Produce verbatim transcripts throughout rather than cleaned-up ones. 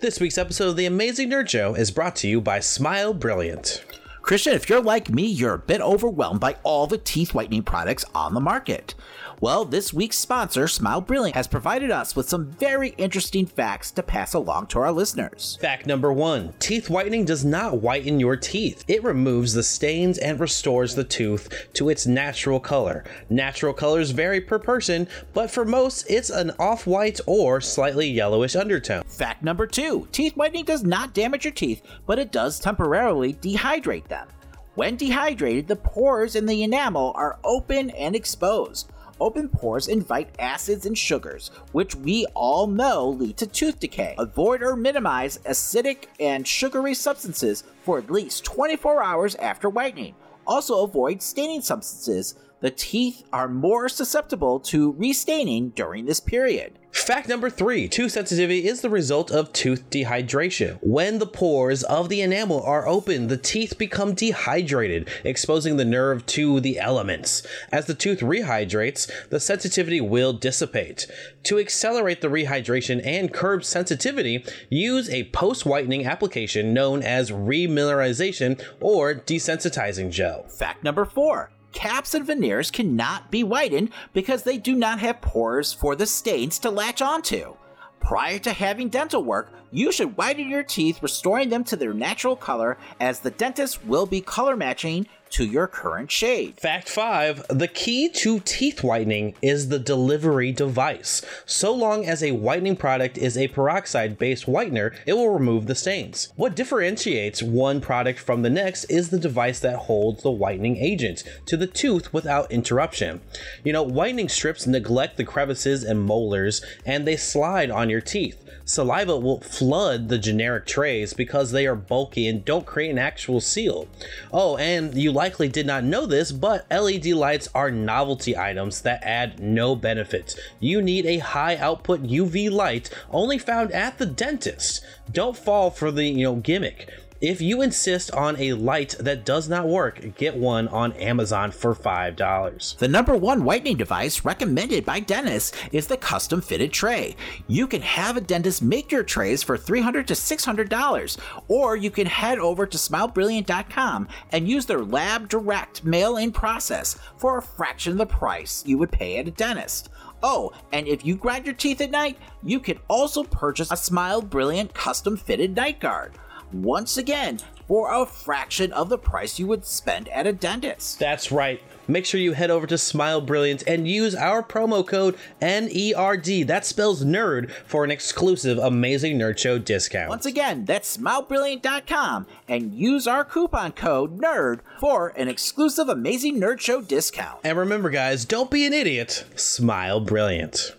This week's episode of The Amazing Nerd Show is brought to you by Smile Brilliant. Christian, if you're like me, you're a bit overwhelmed by all the teeth whitening products on the market. Well, this week's sponsor, Smile Brilliant, has provided us with some very interesting facts to pass along to our listeners. Fact number one, teeth whitening does not whiten your teeth. It removes the stains and restores the tooth to its natural color. Natural colors vary per person, but for most, it's an off-white or slightly yellowish undertone. Fact number two, teeth whitening does not damage your teeth, but it does temporarily dehydrate them. When dehydrated, the pores in the enamel are open and exposed. Open pores invite acids and sugars, which we all know lead to tooth decay. Avoid or minimize acidic and sugary substances for at least twenty-four hours after whitening. Also avoid staining substances. The teeth are more susceptible to restaining during this period. Fact number three, tooth sensitivity is the result of tooth dehydration. When the pores of the enamel are open, the teeth become dehydrated, exposing the nerve to the elements. As the tooth rehydrates, the sensitivity will dissipate. To accelerate the rehydration and curb sensitivity, use a post-whitening application known as remineralization or desensitizing gel. Fact number four. Caps and veneers cannot be whitened because they do not have pores for the stains to latch onto. Prior to having dental work, you should whiten your teeth, restoring them to their natural color, as the dentist will be color matching to your current shade. Fact five, the key to teeth whitening is the delivery device. So long as a whitening product is a peroxide-based whitener, it will remove the stains. What differentiates one product from the next is the device that holds the whitening agent to the tooth without interruption. You know, whitening strips neglect the crevices and molars, and they slide on your teeth. Saliva will flood the generic trays because they are bulky and don't create an actual seal. Oh, and you likely did not know this, but L E D lights are novelty items that add no benefits. You need a high output U V light only found at the dentist. Don't fall for the, you know, gimmick. If you insist on a light that does not work, get one on Amazon for five dollars. The number one whitening device recommended by dentists is the custom fitted tray. You can have a dentist make your trays for three hundred dollars to six hundred dollars, or you can head over to smile brilliant dot com and use their lab direct mail-in process for a fraction of the price you would pay at a dentist. Oh, and if you grind your teeth at night, you can also purchase a Smile Brilliant custom fitted night guard. Once again, for a fraction of the price you would spend at a dentist. That's right. Make sure you head over to Smile Brilliant and use our promo code N E R D, that spells nerd, for an exclusive Amazing Nerd Show discount. Once again, that's smile brilliant dot com and use our coupon code NERD for an exclusive Amazing Nerd Show discount. And remember guys, don't be an idiot. Smile Brilliant.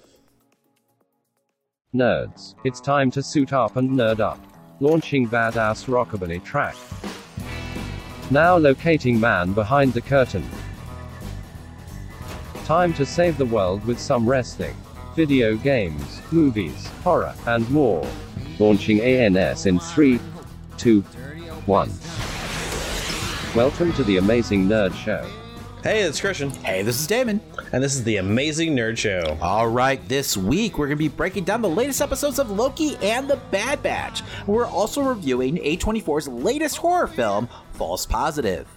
Nerds, it's time to suit up and nerd up. Launching badass rockabilly track. Now locating man behind the curtain. Time to save the world with some wrestling, video games, movies, horror, and more. Launching A N S in three, two, one. Welcome to the Amazing Nerd Show. Hey, it's Christian. Hey, this is Damon. And this is the Amazing Nerd Show. All right, this week we're going to be breaking down the latest episodes of Loki and the Bad Batch. We're also reviewing A twenty-four's latest horror film, False Positive.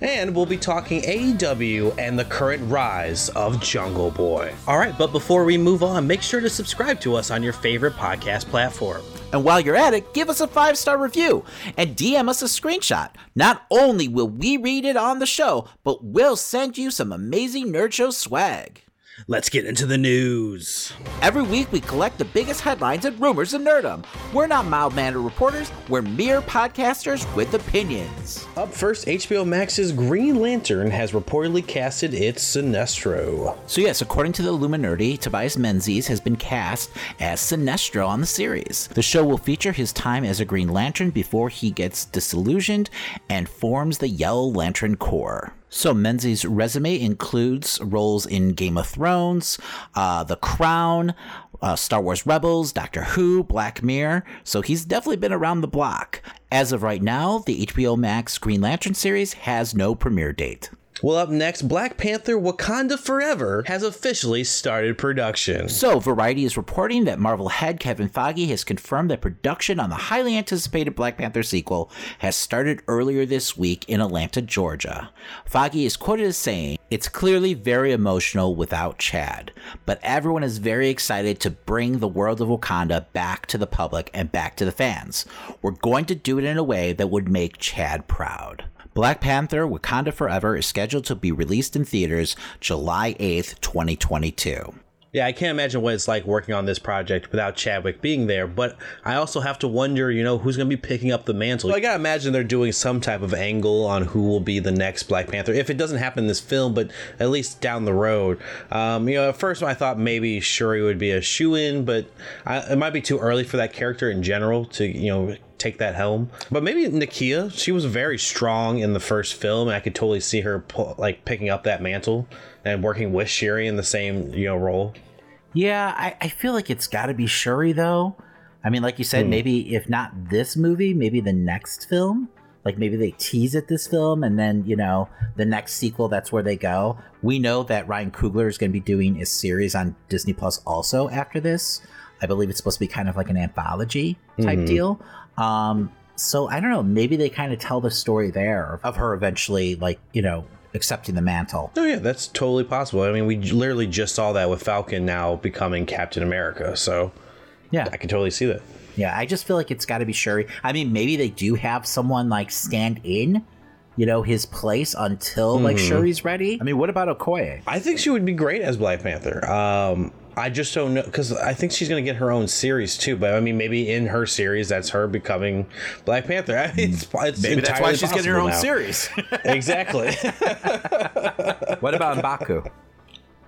And we'll be talking A E W and the current rise of Jungle Boy. All right, but before we move on, make sure to subscribe to us on your favorite podcast platform. And while you're at it, give us a five-star review and D M us a screenshot. Not only will we read it on the show, but we'll send you some Amazing Nerd Show swag. Let's get into the news. Every week, we collect the biggest headlines and rumors of nerdom. We're not mild-mannered reporters. We're mere podcasters with opinions. Up first, H B O Max's Green Lantern has reportedly casted its Sinestro. So yes, according to the Illuminati, Tobias Menzies has been cast as Sinestro on the series. The show will feature his time as a Green Lantern before he gets disillusioned and forms the Yellow Lantern Corps. So Menzies' resume includes roles in Game of Thrones, uh, The Crown, uh, Star Wars Rebels, Doctor Who, Black Mirror, so he's definitely been around the block. As of right now, the H B O Max Green Lantern series has no premiere date. Well, up next, Black Panther: Wakanda Forever has officially started production. So, Variety is reporting that Marvel head Kevin Feige has confirmed that production on the highly anticipated Black Panther sequel has started earlier this week in Atlanta, Georgia. Feige is quoted as saying, "It's clearly very emotional without Chad, but everyone is very excited to bring the world of Wakanda back to the public and back to the fans. We're going to do it in a way that would make Chad proud." Black Panther: Wakanda Forever is scheduled to be released in theaters July eighth, twenty twenty-two. Yeah, I can't imagine what it's like working on this project without Chadwick being there, but I also have to wonder, you know, who's going to be picking up the mantle. So I got to imagine they're doing some type of angle on who will be the next Black Panther, if it doesn't happen in this film, but at least down the road. Um, you know, at first I thought maybe Shuri would be a shoo-in, but I, it might be too early for that character in general to, you know, take that helm. But maybe Nakia, she was very strong in the first film, and I could totally see her pull, like picking up that mantle and working with Shuri in the same, you know, role. Yeah, I, I feel like it's got to be Shuri, though. I mean, like you said, mm. maybe if not this movie, maybe the next film. Like, maybe they tease at this film, and then, you know, the next sequel, that's where they go. We know that Ryan Coogler is going to be doing a series on Disney Plus also after this. I believe it's supposed to be kind of like an anthology type mm-hmm. deal. Um, so I don't know, maybe they kind of tell the story there of her eventually, like, you know, accepting the mantle. Oh yeah, that's totally possible. I mean, we literally just saw that with Falcon now becoming Captain America. So yeah, I can totally see that. Yeah, I just feel like it's got to be Shuri. I mean, maybe they do have someone like stand in, you know, his place until mm-hmm. like Shuri's ready. I mean, what about Okoye? I think she would be great as Black Panther. Um, I just don't know, because I think she's going to get her own series too. But I mean, maybe in her series, that's her becoming Black Panther. I mean, it's, it's maybe that's why she's getting her own now. series. Exactly. What about M'Baku?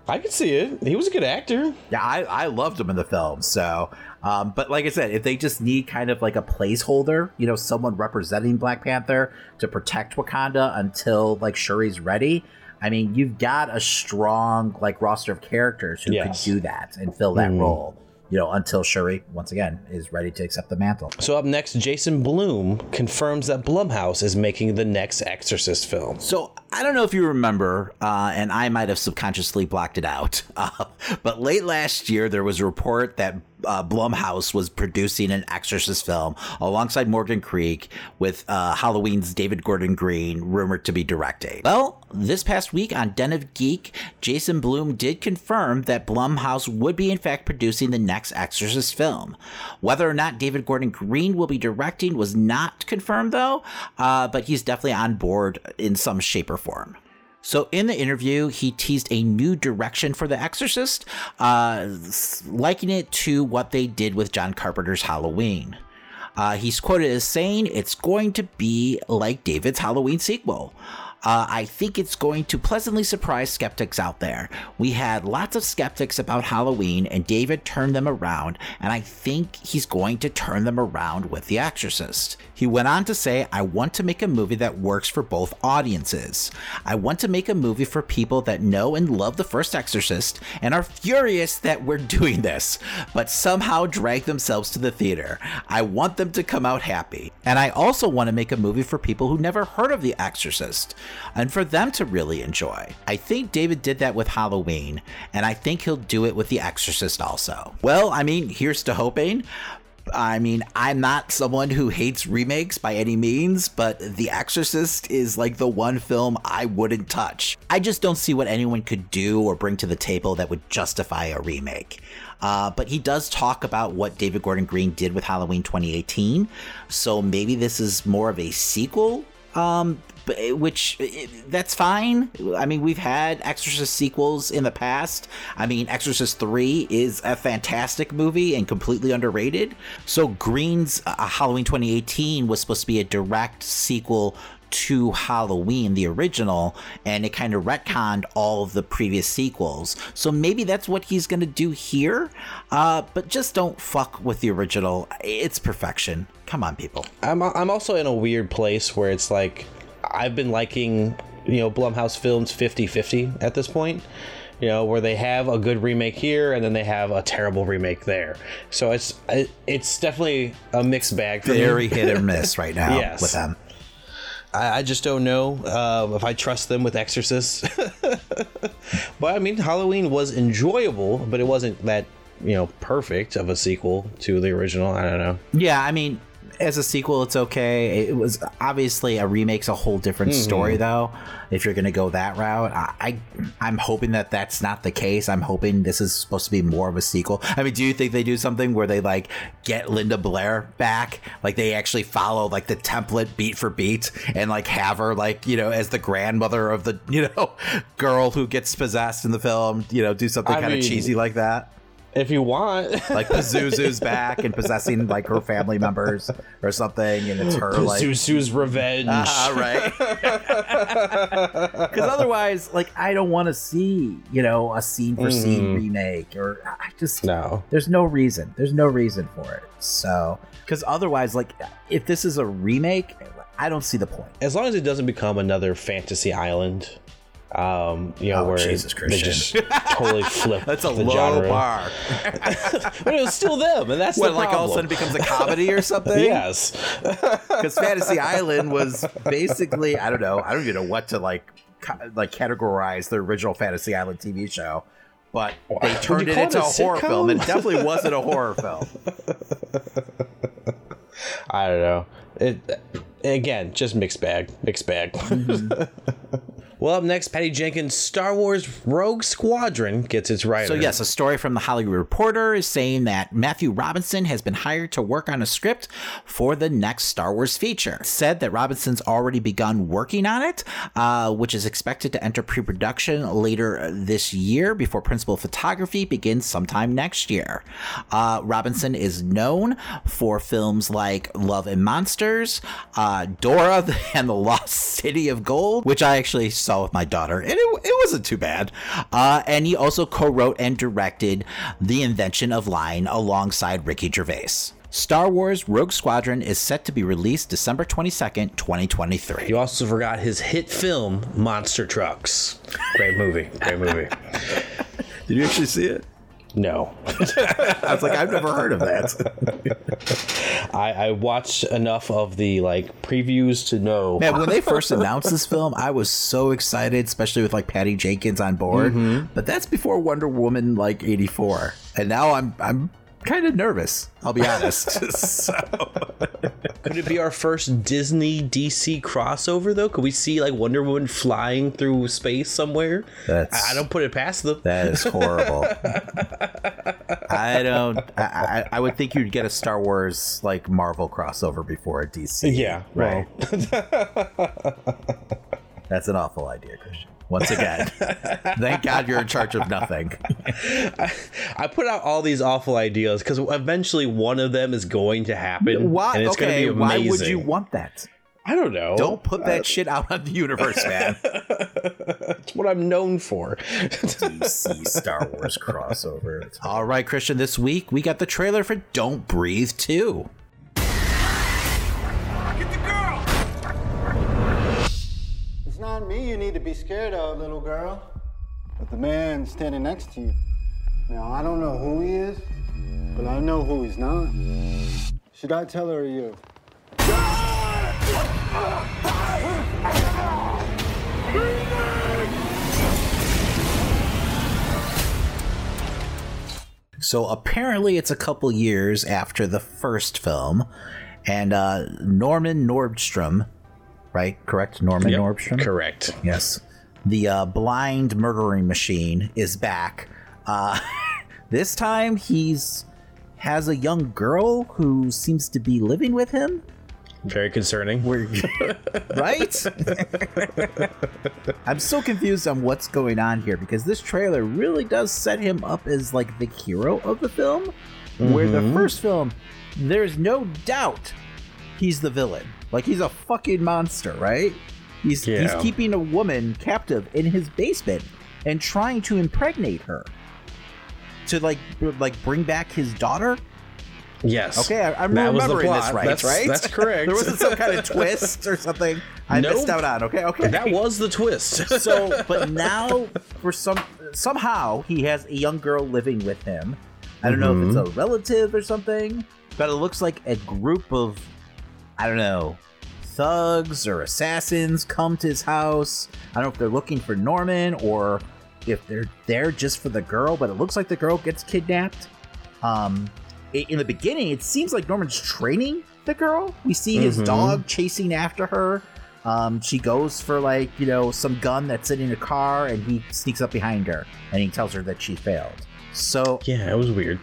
I could see it. He was a good actor. Yeah, I, I loved him in the film. So, um, but like I said, if they just need kind of like a placeholder, you know, someone representing Black Panther to protect Wakanda until like Shuri's ready. I mean, you've got a strong like roster of characters who yes. could do that and fill that mm. role, you know, until Shuri, once again, is ready to accept the mantle. So up next, Jason Blum confirms that Blumhouse is making the next Exorcist film. So I don't know if you remember, uh, and I might have subconsciously blocked it out, uh, but late last year, there was a report that uh, Blumhouse was producing an Exorcist film alongside Morgan Creek, with uh, Halloween's David Gordon Green rumored to be directing. Well, this past week on Den of Geek, Jason Blum did confirm that Blumhouse would be in fact producing the next Exorcist film. Whether or not David Gordon Green will be directing was not confirmed, though, uh, but he's definitely on board in some shape or form. So in the interview, he teased a new direction for The Exorcist, uh, liking it to what they did with John Carpenter's Halloween. Uh, he's quoted as saying, "It's going to be like David's Halloween sequel. Uh, I think it's going to pleasantly surprise skeptics out there. We had lots of skeptics about Halloween, and David turned them around, and I think he's going to turn them around with The Exorcist." He went on to say, "I want to make a movie that works for both audiences. I want to make a movie for people that know and love the first Exorcist and are furious that we're doing this, but somehow drag themselves to the theater. I want them to come out happy. And I also want to make a movie for people who never heard of The Exorcist, and for them to really enjoy. I think David did that with Halloween, and I think he'll do it with The Exorcist also." Well, I mean, here's to hoping. I mean, I'm not someone who hates remakes by any means, but The Exorcist is like the one film I wouldn't touch. I just don't see what anyone could do or bring to the table that would justify a remake. Uh, but he does talk about what David Gordon Green did with Halloween twenty eighteen, so maybe this is more of a sequel. Um, which, that's fine. I mean, we've had Exorcist sequels in the past. I mean, Exorcist three is a fantastic movie and completely underrated. So Green's uh, Halloween twenty eighteen was supposed to be a direct sequel to Halloween, the original, and it kind of retconned all of the previous sequels. So maybe that's what he's going to do here, uh, but just don't fuck with the original. It's perfection. Come on, people. I'm I'm also in a weird place where it's like, I've been liking, you know, Blumhouse films fifty-fifty at this point. You know, where they have a good remake here and then they have a terrible remake there. So it's it's definitely a mixed bag for me. Very hit or miss right now yes. with them. I, I just don't know uh, if I trust them with Exorcist. But I mean, Halloween was enjoyable, but it wasn't that, you know, perfect of a sequel to the original. I don't know. Yeah, I mean, as a sequel, it's okay. It was obviously a remake's a whole different mm-hmm. story, though. If you're going to go that route, I, I, I'm hoping that that's not the case. I'm hoping this is supposed to be more of a sequel. I mean, do you think they do something where they like get Linda Blair back, like they actually follow like the template beat for beat, and like have her like, you know, as the grandmother of the, you know, girl who gets possessed in the film? You know, do something kind of cheesy like that. If you want, like Pazuzu's back and possessing like her family members or something, and it's her like Pazuzu's revenge, uh, right? Because otherwise, like, I don't want to see, you know, a scene for scene remake, or I just no. There's no reason. There's no reason for it. So, because otherwise, like, if this is a remake, I don't see the point. As long as it doesn't become another Fantasy Island. Um, you know, oh, where Jesus they just totally flip. That's a the low genre. Bar. But it was still them, and that's what, the like problem. All of a sudden becomes a comedy or something. Yes, because Fantasy Island was basically, I don't know, I don't even know what to like, ca- like categorize the original Fantasy Island T V show, but they turned it into it a, a horror film. It definitely wasn't a horror film. I don't know. It again, just mixed bag, mixed bag. Mm-hmm. Well, up next, Patty Jenkins' Star Wars Rogue Squadron gets its writer. So, yes, a story from the Hollywood Reporter is saying that Matthew Robinson has been hired to work on a script for the next Star Wars feature. It said that Robinson's already begun working on it, uh, which is expected to enter pre-production later this year before principal photography begins sometime next year. Uh, Robinson is known for films like Love and Monsters, uh, Dora and the Lost City of Gold, which I actually saw with my daughter, and it, it wasn't too bad. Uh, and he also co-wrote and directed The Invention of Lying alongside Ricky Gervais. Star Wars Rogue Squadron is set to be released December twenty-second, twenty twenty-three. You also forgot his hit film, Monster Trucks. Great movie. Great movie. Did you actually see it? No. I was like, I've never heard of that. I, I watched enough of the like previews to know. Man, when they first announced this film, I was so excited, especially with like Patty Jenkins on board. Mm-hmm. But that's before Wonder Woman like eighty-four. And now I'm I'm kind of nervous, I'll be honest. So. Could it be our first Disney D C crossover though? Could we see like Wonder Woman flying through space somewhere? That's, I don't put it past them. That is horrible. I don't. I, I, I would think you'd get a Star Wars like Marvel crossover before a D C. Yeah, right. Well. That's an awful idea, Christian. Once again, thank God you're in charge of nothing. I, I put out all these awful ideas because eventually one of them is going to happen. Why? And it's okay, going to be amazing. Why would you want that? I don't know. Don't put that uh, shit out on the universe, man. It's what I'm known for. D C Star Wars crossover. All right, Christian, this week we got the trailer for Don't Breathe two. Not me you need to be scared of, little girl, but the man standing next to you. Now, I don't know who he is, but I know who he's not. Should I tell her or you? So apparently it's a couple years after the first film, and uh, Norman Nordstrom, right? Correct? Norman yep, Nordstrom? Correct. Yes. The uh, blind murdering machine is back. Uh, this time he's has a young girl who seems to be living with him. Very concerning. We're, right? I'm so confused on what's going on here because this trailer really does set him up as like the hero of the film, mm-hmm. where the first film, there's no doubt he's the villain. Like, he's a fucking monster, right? He's yeah. he's keeping a woman captive in his basement and trying to impregnate her to like like bring back his daughter. Yes. Okay, I, I'm that remembering this right. That's right. That's correct. There wasn't some kind of twist or something I nope. missed out on. Okay, okay. That was the twist. So, but now for some somehow he has a young girl living with him. I don't mm-hmm. know if it's a relative or something, but it looks like a group of, I don't know, thugs or assassins come to his house. I don't know if they're looking for Norman or if they're there just for the girl, but it looks like the girl gets kidnapped. Um, in the beginning, it seems like Norman's training the girl. We see his mm-hmm. dog chasing after her. Um, she goes for, like, you know, some gun that's sitting in a car, and he sneaks up behind her, and he tells her that she failed. So yeah, it was weird.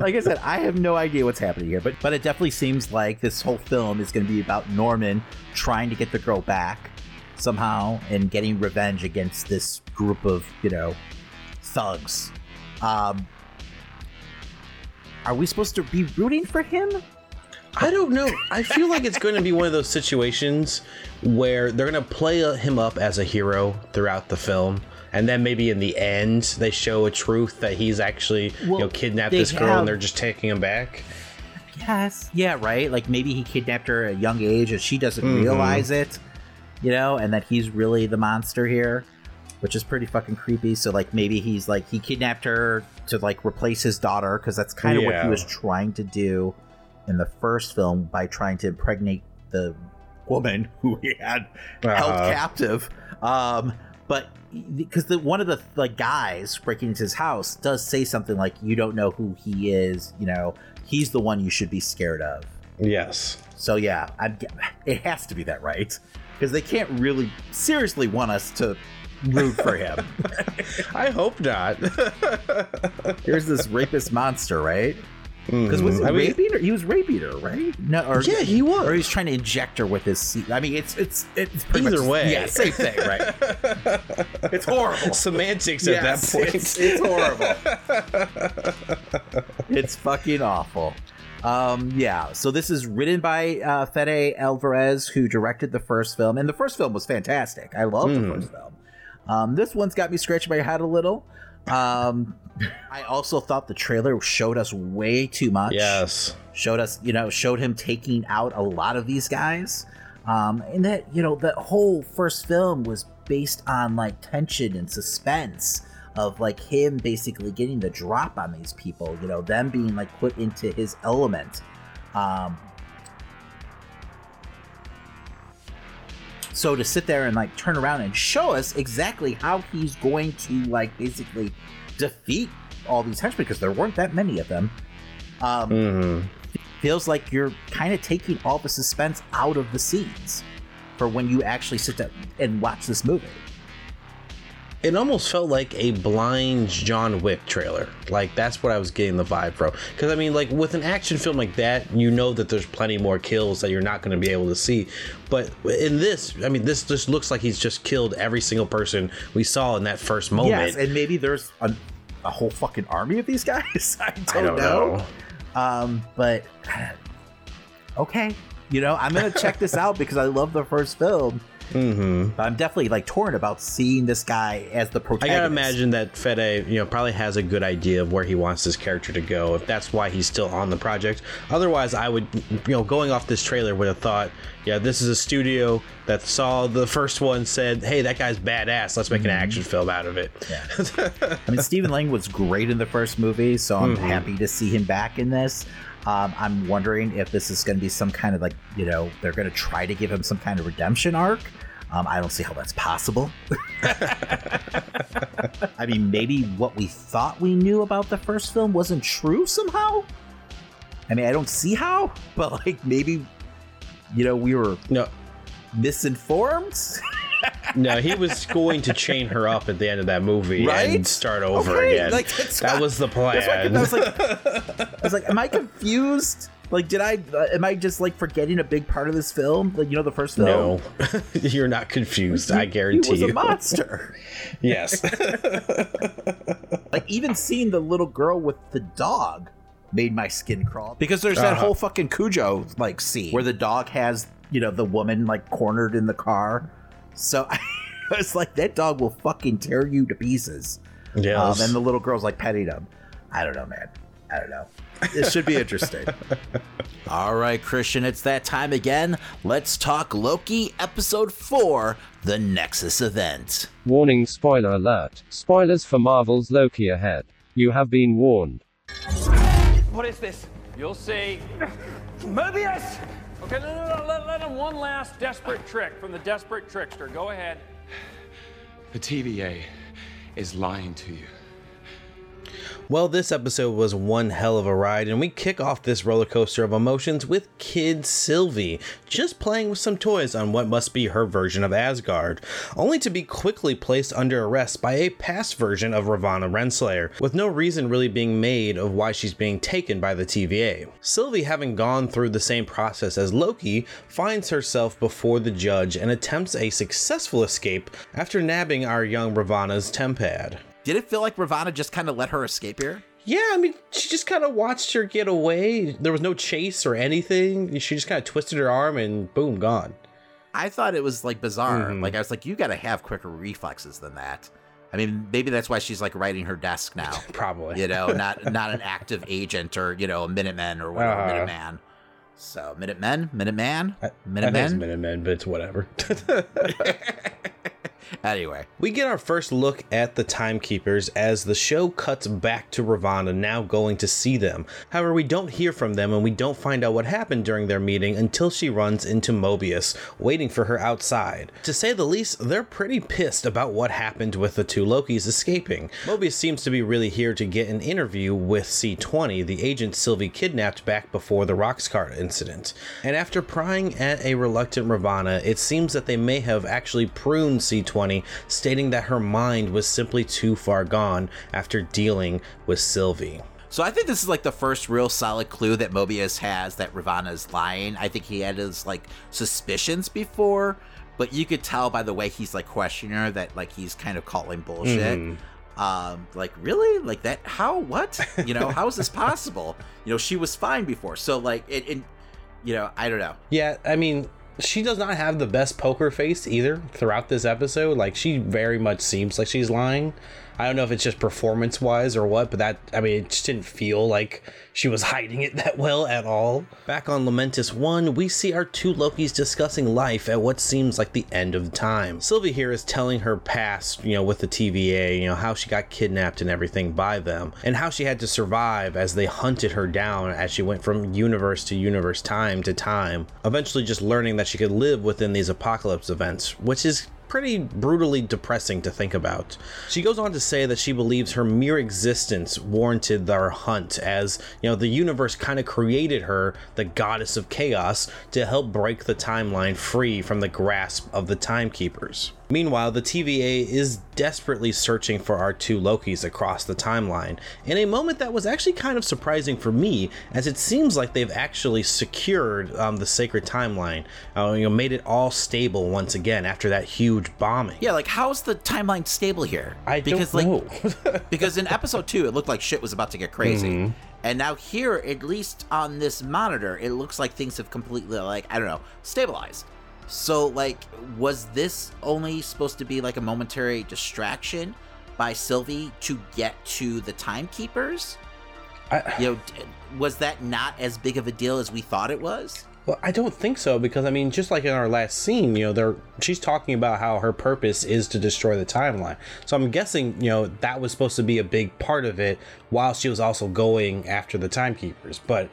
Like I said, I have no idea what's happening here, but but it definitely seems like this whole film is going to be about Norman trying to get the girl back somehow and getting revenge against this group of, you know, thugs. Um, are we supposed to be rooting for him? I don't know. I feel like it's going to be one of those situations where they're going to play him up as a hero throughout the film. And then maybe in the end, they show a truth that he's actually, well, you know, kidnapped this girl have... and they're just taking him back. Yes. Yeah, right. Like maybe he kidnapped her at a young age and she doesn't mm-hmm. realize it, you know, and that he's really the monster here, which is pretty fucking creepy. So like maybe he's like, he kidnapped her to like replace his daughter, because that's kind of yeah. what he was trying to do in the first film by trying to impregnate the woman who he had uh-huh. held captive. Um, but because the one of the like guys breaking into his house does say something like, you don't know who he is, you know, he's the one you should be scared of. Yes. So yeah, I'm, it has to be that, right? Because they can't really seriously want us to root for him. I hope not. Here's this rapist monster, right? Because was he I raping mean, her? He was raping her, right? No, or, yeah, he was. Or he was trying to inject her with his seed. I mean, it's it's it's pretty either much, way. Yeah, same thing, right? It's horrible. Semantics yes, at that point. It's, it's horrible. It's fucking awful. Um, yeah. So this is written by uh, Fede Alvarez, who directed the first film, and the first film was fantastic. I loved mm. the first film. Um, this one's got me scratching my head a little. Um, I also thought the trailer showed us way too much. Yes. Showed us, you know, showed him taking out a lot of these guys. Um, and that, you know, the whole first film was based on like tension and suspense of like him basically getting the drop on these people, you know, them being like put into his element. Um, So to sit there and like turn around and show us exactly how he's going to like basically defeat all these henchmen, because there weren't that many of them, um, mm-hmm. feels like you're kind of taking all the suspense out of the scenes for when you actually sit down and watch this movie. It almost felt like a blind John Wick trailer. Like, that's what I was getting the vibe from. Because, I mean, like, with an action film like that, you know that there's plenty more kills that you're not going to be able to see. But in this, I mean, this just looks like he's just killed every single person we saw in that first moment. Yes, and maybe there's a, a whole fucking army of these guys. I don't, I don't know. know. Um, but, okay. You know, I'm going to check this out because I love the first film. Mm-hmm. But I'm definitely like torn about seeing this guy as the protagonist. I gotta imagine that Fede, you know, probably has a good idea of where he wants this character to go, if that's why he's still on the project. Otherwise, I would, you know, going off this trailer, would have thought, yeah, this is a studio that saw the first one, said, hey, that guy's badass, let's make mm-hmm. an action film out of it. Yeah. I mean, Stephen Lang was great in the first movie, so I'm mm-hmm. happy to see him back in this. Um, I'm wondering if this is going to be some kind of like, you know, they're going to try to give him some kind of redemption arc. Um, I don't see how that's possible. I mean, maybe what we thought we knew about the first film wasn't true somehow. I mean, I don't see how, but like maybe, you know, we were no. misinformed. No, he was going to chain her up at the end of that movie, right? And start over okay, again. Like, that why, was the plan. I was, like, I was like, am I confused? Like, did I? Uh, am I just like forgetting a big part of this film? Like, you know, the first film. No, you're not confused. He, I guarantee you. He was you. a monster. Yes. Like even seeing the little girl with the dog made my skin crawl, because there's uh-huh. that whole fucking Cujo like scene where the dog has, you know, the woman like cornered in the car. So I was like, that dog will fucking tear you to pieces. Yes. Um, and the little girl's like petting him. I don't know, man. I don't know. It should be interesting. All right, Christian, it's that time again. Let's talk Loki episode four, The Nexus Event. Warning, spoiler alert. Spoilers for Marvel's Loki ahead. You have been warned. What is this? You'll see. Mobius! Okay, no, no, no, let, let him one last desperate trick from the desperate trickster. Go ahead. The T V A is lying to you. Well, this episode was one hell of a ride, and we kick off this roller coaster of emotions with Kid Sylvie, just playing with some toys on what must be her version of Asgard, only to be quickly placed under arrest by a past version of Ravonna Renslayer, with no reason really being made of why she's being taken by the T V A. Sylvie, having gone through the same process as Loki, finds herself before the judge and attempts a successful escape after nabbing our young Ravonna's tempad. Did it feel like Ravonna just kind of let her escape here? Yeah, I mean, she just kind of watched her get away. There was no chase or anything. She just kind of twisted her arm and boom, gone. I thought it was like bizarre. Mm-hmm. Like, I was like, you got to have quicker reflexes than that. I mean, maybe that's why she's like writing her desk now. Probably. You know, not not an active agent or, you know, a Minuteman or whatever, uh-huh. Minuteman. So, Minutemen, Minuteman, I, Minutemen. I think it's Minutemen, but it's whatever. Anyway, we get our first look at the Timekeepers as the show cuts back to Ravonna now going to see them. However, we don't hear from them and we don't find out what happened during their meeting until she runs into Mobius, waiting for her outside. To say the least, they're pretty pissed about what happened with the two Lokis escaping. Mobius seems to be really here to get an interview with C twenty, the agent Sylvie kidnapped back before the Roxcart incident. And after prying at a reluctant Ravonna, it seems that they may have actually pruned C twenty, stating that her mind was simply too far gone after dealing with Sylvie. So I think this is like the first real solid clue that Mobius has that Ravonna is lying. I think he had his like suspicions before, but you could tell by the way he's like questioning her that like he's kind of calling bullshit. Mm. Um, like, really? Like that? How? What? You know, how is this possible? You know, she was fine before. So like, it, it you know, I don't know. Yeah, I mean, she does not have the best poker face either throughout this episode. Like, she very much seems like she's lying. I don't know if it's just performance wise or what, but that, I mean, it just didn't feel like she was hiding it that well at all. Back on Lamentis one, we see our two Lokis discussing life at what seems like the end of time. Sylvie here is telling her past, you know, with the T V A, you know, how she got kidnapped and everything by them, and how she had to survive as they hunted her down as she went from universe to universe, time to time, eventually just learning that she could live within these apocalypse events, which is pretty brutally depressing to think about. She goes on to say that she believes her mere existence warranted their hunt, as, you know, the universe kind of created her, the goddess of chaos, to help break the timeline free from the grasp of the Timekeepers. Meanwhile, the T V A is desperately searching for our two Lokis across the timeline, in a moment that was actually kind of surprising for me, as it seems like they've actually secured um, the sacred timeline, uh, you know, made it all stable once again after that huge bombing. Yeah, like, how's the timeline stable here? I because, don't know. Like, because in episode two, it looked like shit was about to get crazy. Mm-hmm. And now here, at least on this monitor, it looks like things have completely, like, I don't know, stabilized. So, like, was this only supposed to be, like, a momentary distraction by Sylvie to get to the Timekeepers? I, you know, was that not as big of a deal as we thought it was? Well, I don't think so, because, I mean, just like in our last scene, you know, they're, she's talking about how her purpose is to destroy the timeline. So I'm guessing, you know, that was supposed to be a big part of it while she was also going after the Timekeepers, but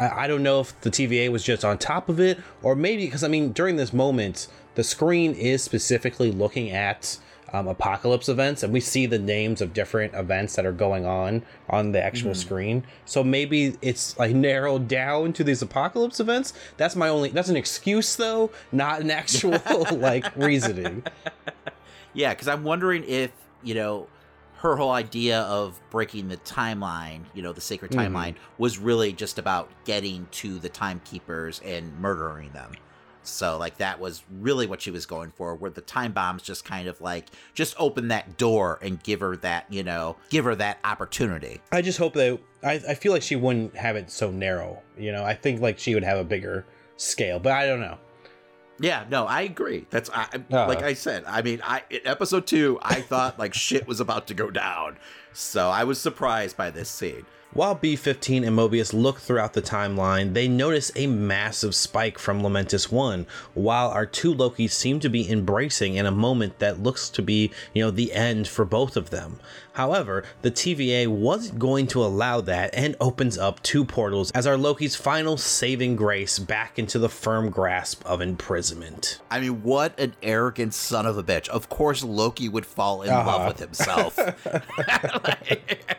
I don't know if the T V A was just on top of it, or maybe because, I mean, during this moment, the screen is specifically looking at um, apocalypse events, and we see the names of different events that are going on on the actual mm-hmm. screen. So maybe it's like narrowed down to these apocalypse events. That's my only, that's an excuse though, not an actual like reasoning. Yeah, because I'm wondering if, you know, her whole idea of breaking the timeline, you know, the sacred timeline, mm-hmm. was really just about getting to the Timekeepers and murdering them. So, like, that was really what she was going for, where the time bombs just kind of, like, just open that door and give her that, you know, give her that opportunity. I just hope that, I, I feel like she wouldn't have it so narrow, you know? I think, like, she would have a bigger scale, but I don't know. Yeah, no, I agree. That's I, uh, like I said. I mean, I in episode two, I thought like shit was about to go down. So I was surprised by this scene. While B fifteen and Mobius look throughout the timeline, they notice a massive spike from Lamentis one, while our two Lokis seem to be embracing in a moment that looks to be, you know, the end for both of them. However, the T V A wasn't going to allow that and opens up two portals as our Loki's final saving grace back into the firm grasp of imprisonment. I mean, what an arrogant son of a bitch. Of course Loki would fall in uh-huh. love with himself. Like,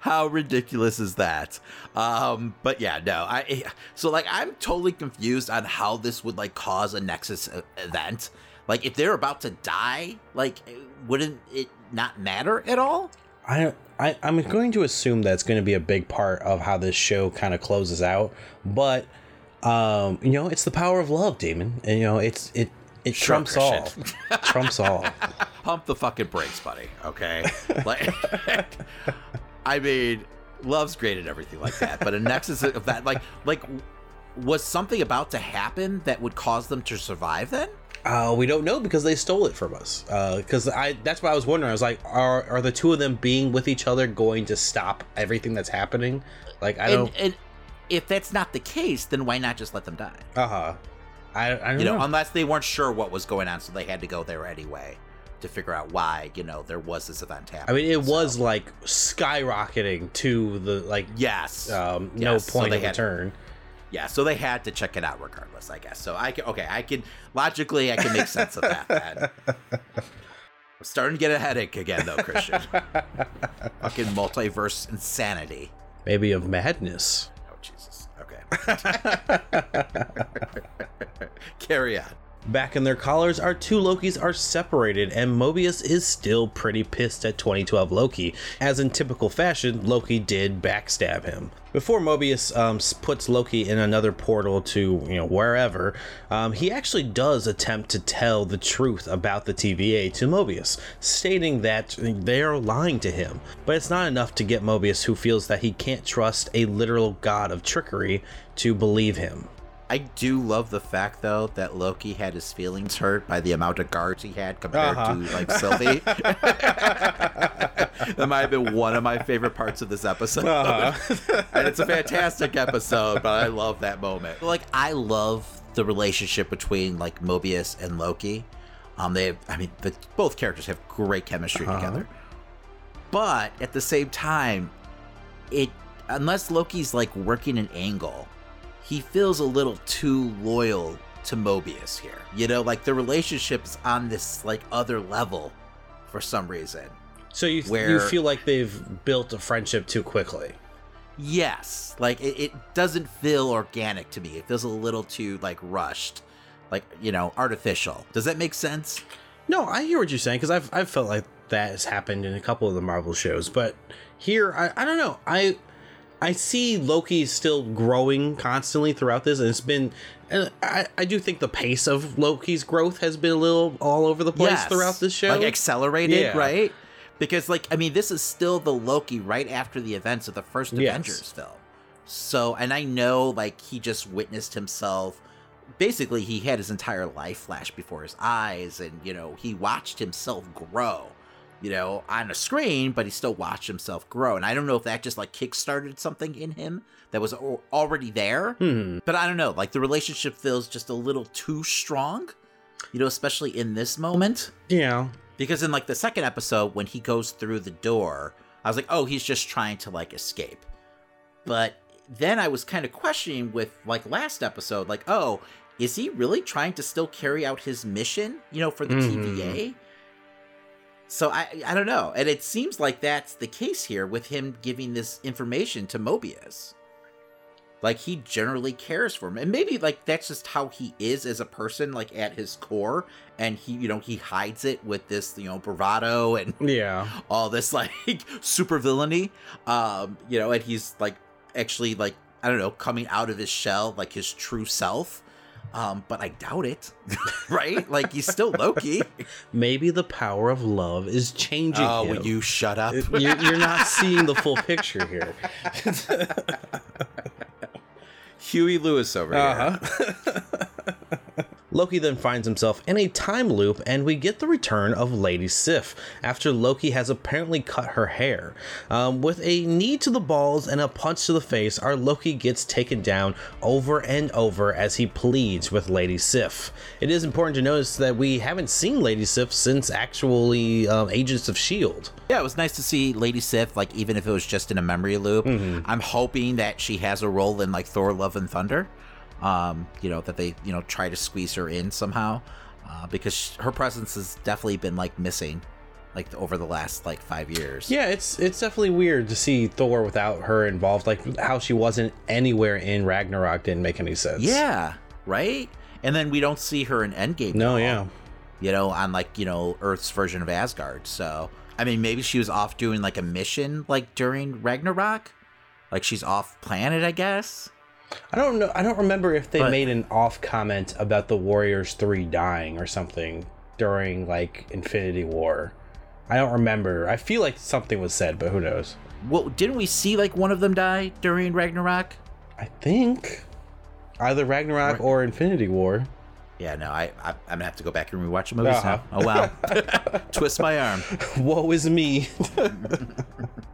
how ridiculous is that? Um, but yeah, no. I so like I'm totally confused on how this would like cause a Nexus event. Like if they're about to die, like wouldn't it not matter at all? I, I I'm going to assume that's going to be a big part of how this show kind of closes out. But um, you know, it's the power of love, Damon. And you know, it's it it sure, trumps all. Trumps all. Pump the fucking brakes, buddy. Okay. Like. I mean, love's great and everything like that, but a nexus of that, like, like, was something about to happen that would cause them to survive then? Uh, we don't know because they stole it from us. Because uh, I that's what I was wondering. I was like, are are the two of them being with each other going to stop everything that's happening? Like, I don't... And, and if that's not the case, then why not just let them die? Uh-huh. I, I don't you know. know. Unless they weren't sure what was going on, so they had to go there anyway. To figure out why, you know, there was this event happening. I mean, it so. was like skyrocketing to the like yes, um, yes. no point so of return. Yeah, so they had to check it out regardless, I guess. So I can okay, I can logically I can make sense of that. Then. I'm starting to get a headache again, though, Christian. Fucking multiverse insanity. Maybe of madness. Oh Jesus. Okay. Carry on. Back in their collars, our two Lokis are separated, and Mobius is still pretty pissed at twenty twelve Loki. As in typical fashion, Loki did backstab him. Before Mobius um, puts Loki in another portal to, you know, wherever, um, he actually does attempt to tell the truth about the T V A to Mobius, stating that they're lying to him. But it's not enough to get Mobius, who feels that he can't trust a literal god of trickery, to believe him. I do love the fact, though, that Loki had his feelings hurt by the amount of guards he had compared uh-huh. to, like, Sylvie. That might have been one of my favorite parts of this episode. Uh-huh. And it's a fantastic episode, but I love that moment. Like, I love the relationship between, like, Mobius and Loki. Um, they have, I mean, the, both characters have great chemistry uh-huh. together. But at the same time, it unless Loki's, like, working an angle... He feels a little too loyal to Mobius here. You know, like the relationship's on this like other level for some reason. So you th- where... you feel like they've built a friendship too quickly. Yes. Like it, it doesn't feel organic to me. It feels a little too like rushed, like, you know, artificial. Does that make sense? No, I hear what you're saying because I've, I've felt like that has happened in a couple of the Marvel shows. But here, I, I don't know. I... I see Loki still growing constantly throughout this, and it's been, and I, I do think the pace of Loki's growth has been a little all over the place yes. throughout this show. Like accelerated, yeah. right? Because, like, I mean, this is still the Loki right after the events of the first yes. Avengers film. So, and I know, like, he just witnessed himself. Basically, he had his entire life flash before his eyes, and, you know, he watched himself grow. You know, on a screen, but he still watched himself grow. And I don't know if that just, like, kickstarted something in him that was already there. Hmm. But I don't know. Like, the relationship feels just a little too strong, you know, especially in this moment. Yeah. Because in, like, the second episode, when he goes through the door, I was like, oh, he's just trying to, like, escape. But then I was kind of questioning with, like, last episode, like, oh, is he really trying to still carry out his mission, you know, for the mm. T V A? So I I don't know. And it seems like that's the case here with him giving this information to Mobius. Like, he generally cares for him. And maybe, like, that's just how he is as a person, like, at his core. And he, you know, he hides it with this, you know, bravado and yeah. all this, like, super villainy. Um, you know, and he's, like, actually, like, I don't know, coming out of his shell, like, his true self. Um, but I doubt it, right? Like, he's still Loki. Maybe the power of love is changing oh, him. Oh, will you shut up? You're, you're not seeing the full picture here. Huey Lewis over uh-huh. here. Loki then finds himself in a time loop, and we get the return of Lady Sif after Loki has apparently cut her hair. Um, with a knee to the balls and a punch to the face, our Loki gets taken down over and over as he pleads with Lady Sif. It is important to notice that we haven't seen Lady Sif since actually um, Agents of S H I E L D. Yeah, it was nice to see Lady Sif, like even if it was just in a memory loop. Mm-hmm. I'm hoping that she has a role in like Thor: Love and Thunder. Um, you know, that they, you know, try to squeeze her in somehow, uh, because she, her presence has definitely been like missing like over the last like five years. Yeah, it's it's definitely weird to see Thor without her involved, like how she wasn't anywhere in Ragnarok didn't make any sense. Yeah, right? And then we don't see her in Endgame. No, at all, yeah. You know, on like, you know, Earth's version of Asgard. So, I mean, maybe she was off doing like a mission like during Ragnarok. Like she's off planet, I guess. I don't know. I don't remember if they but, made an off comment about the Warriors three dying or something during like Infinity War. I don't remember. I feel like something was said, but who knows? Well, didn't we see like one of them die during Ragnarok? I think either Ragnarok or, or Infinity War. Yeah, no, I, I I'm gonna have to go back and rewatch the movies uh-huh. now. Oh wow, twist my arm. Woe is me.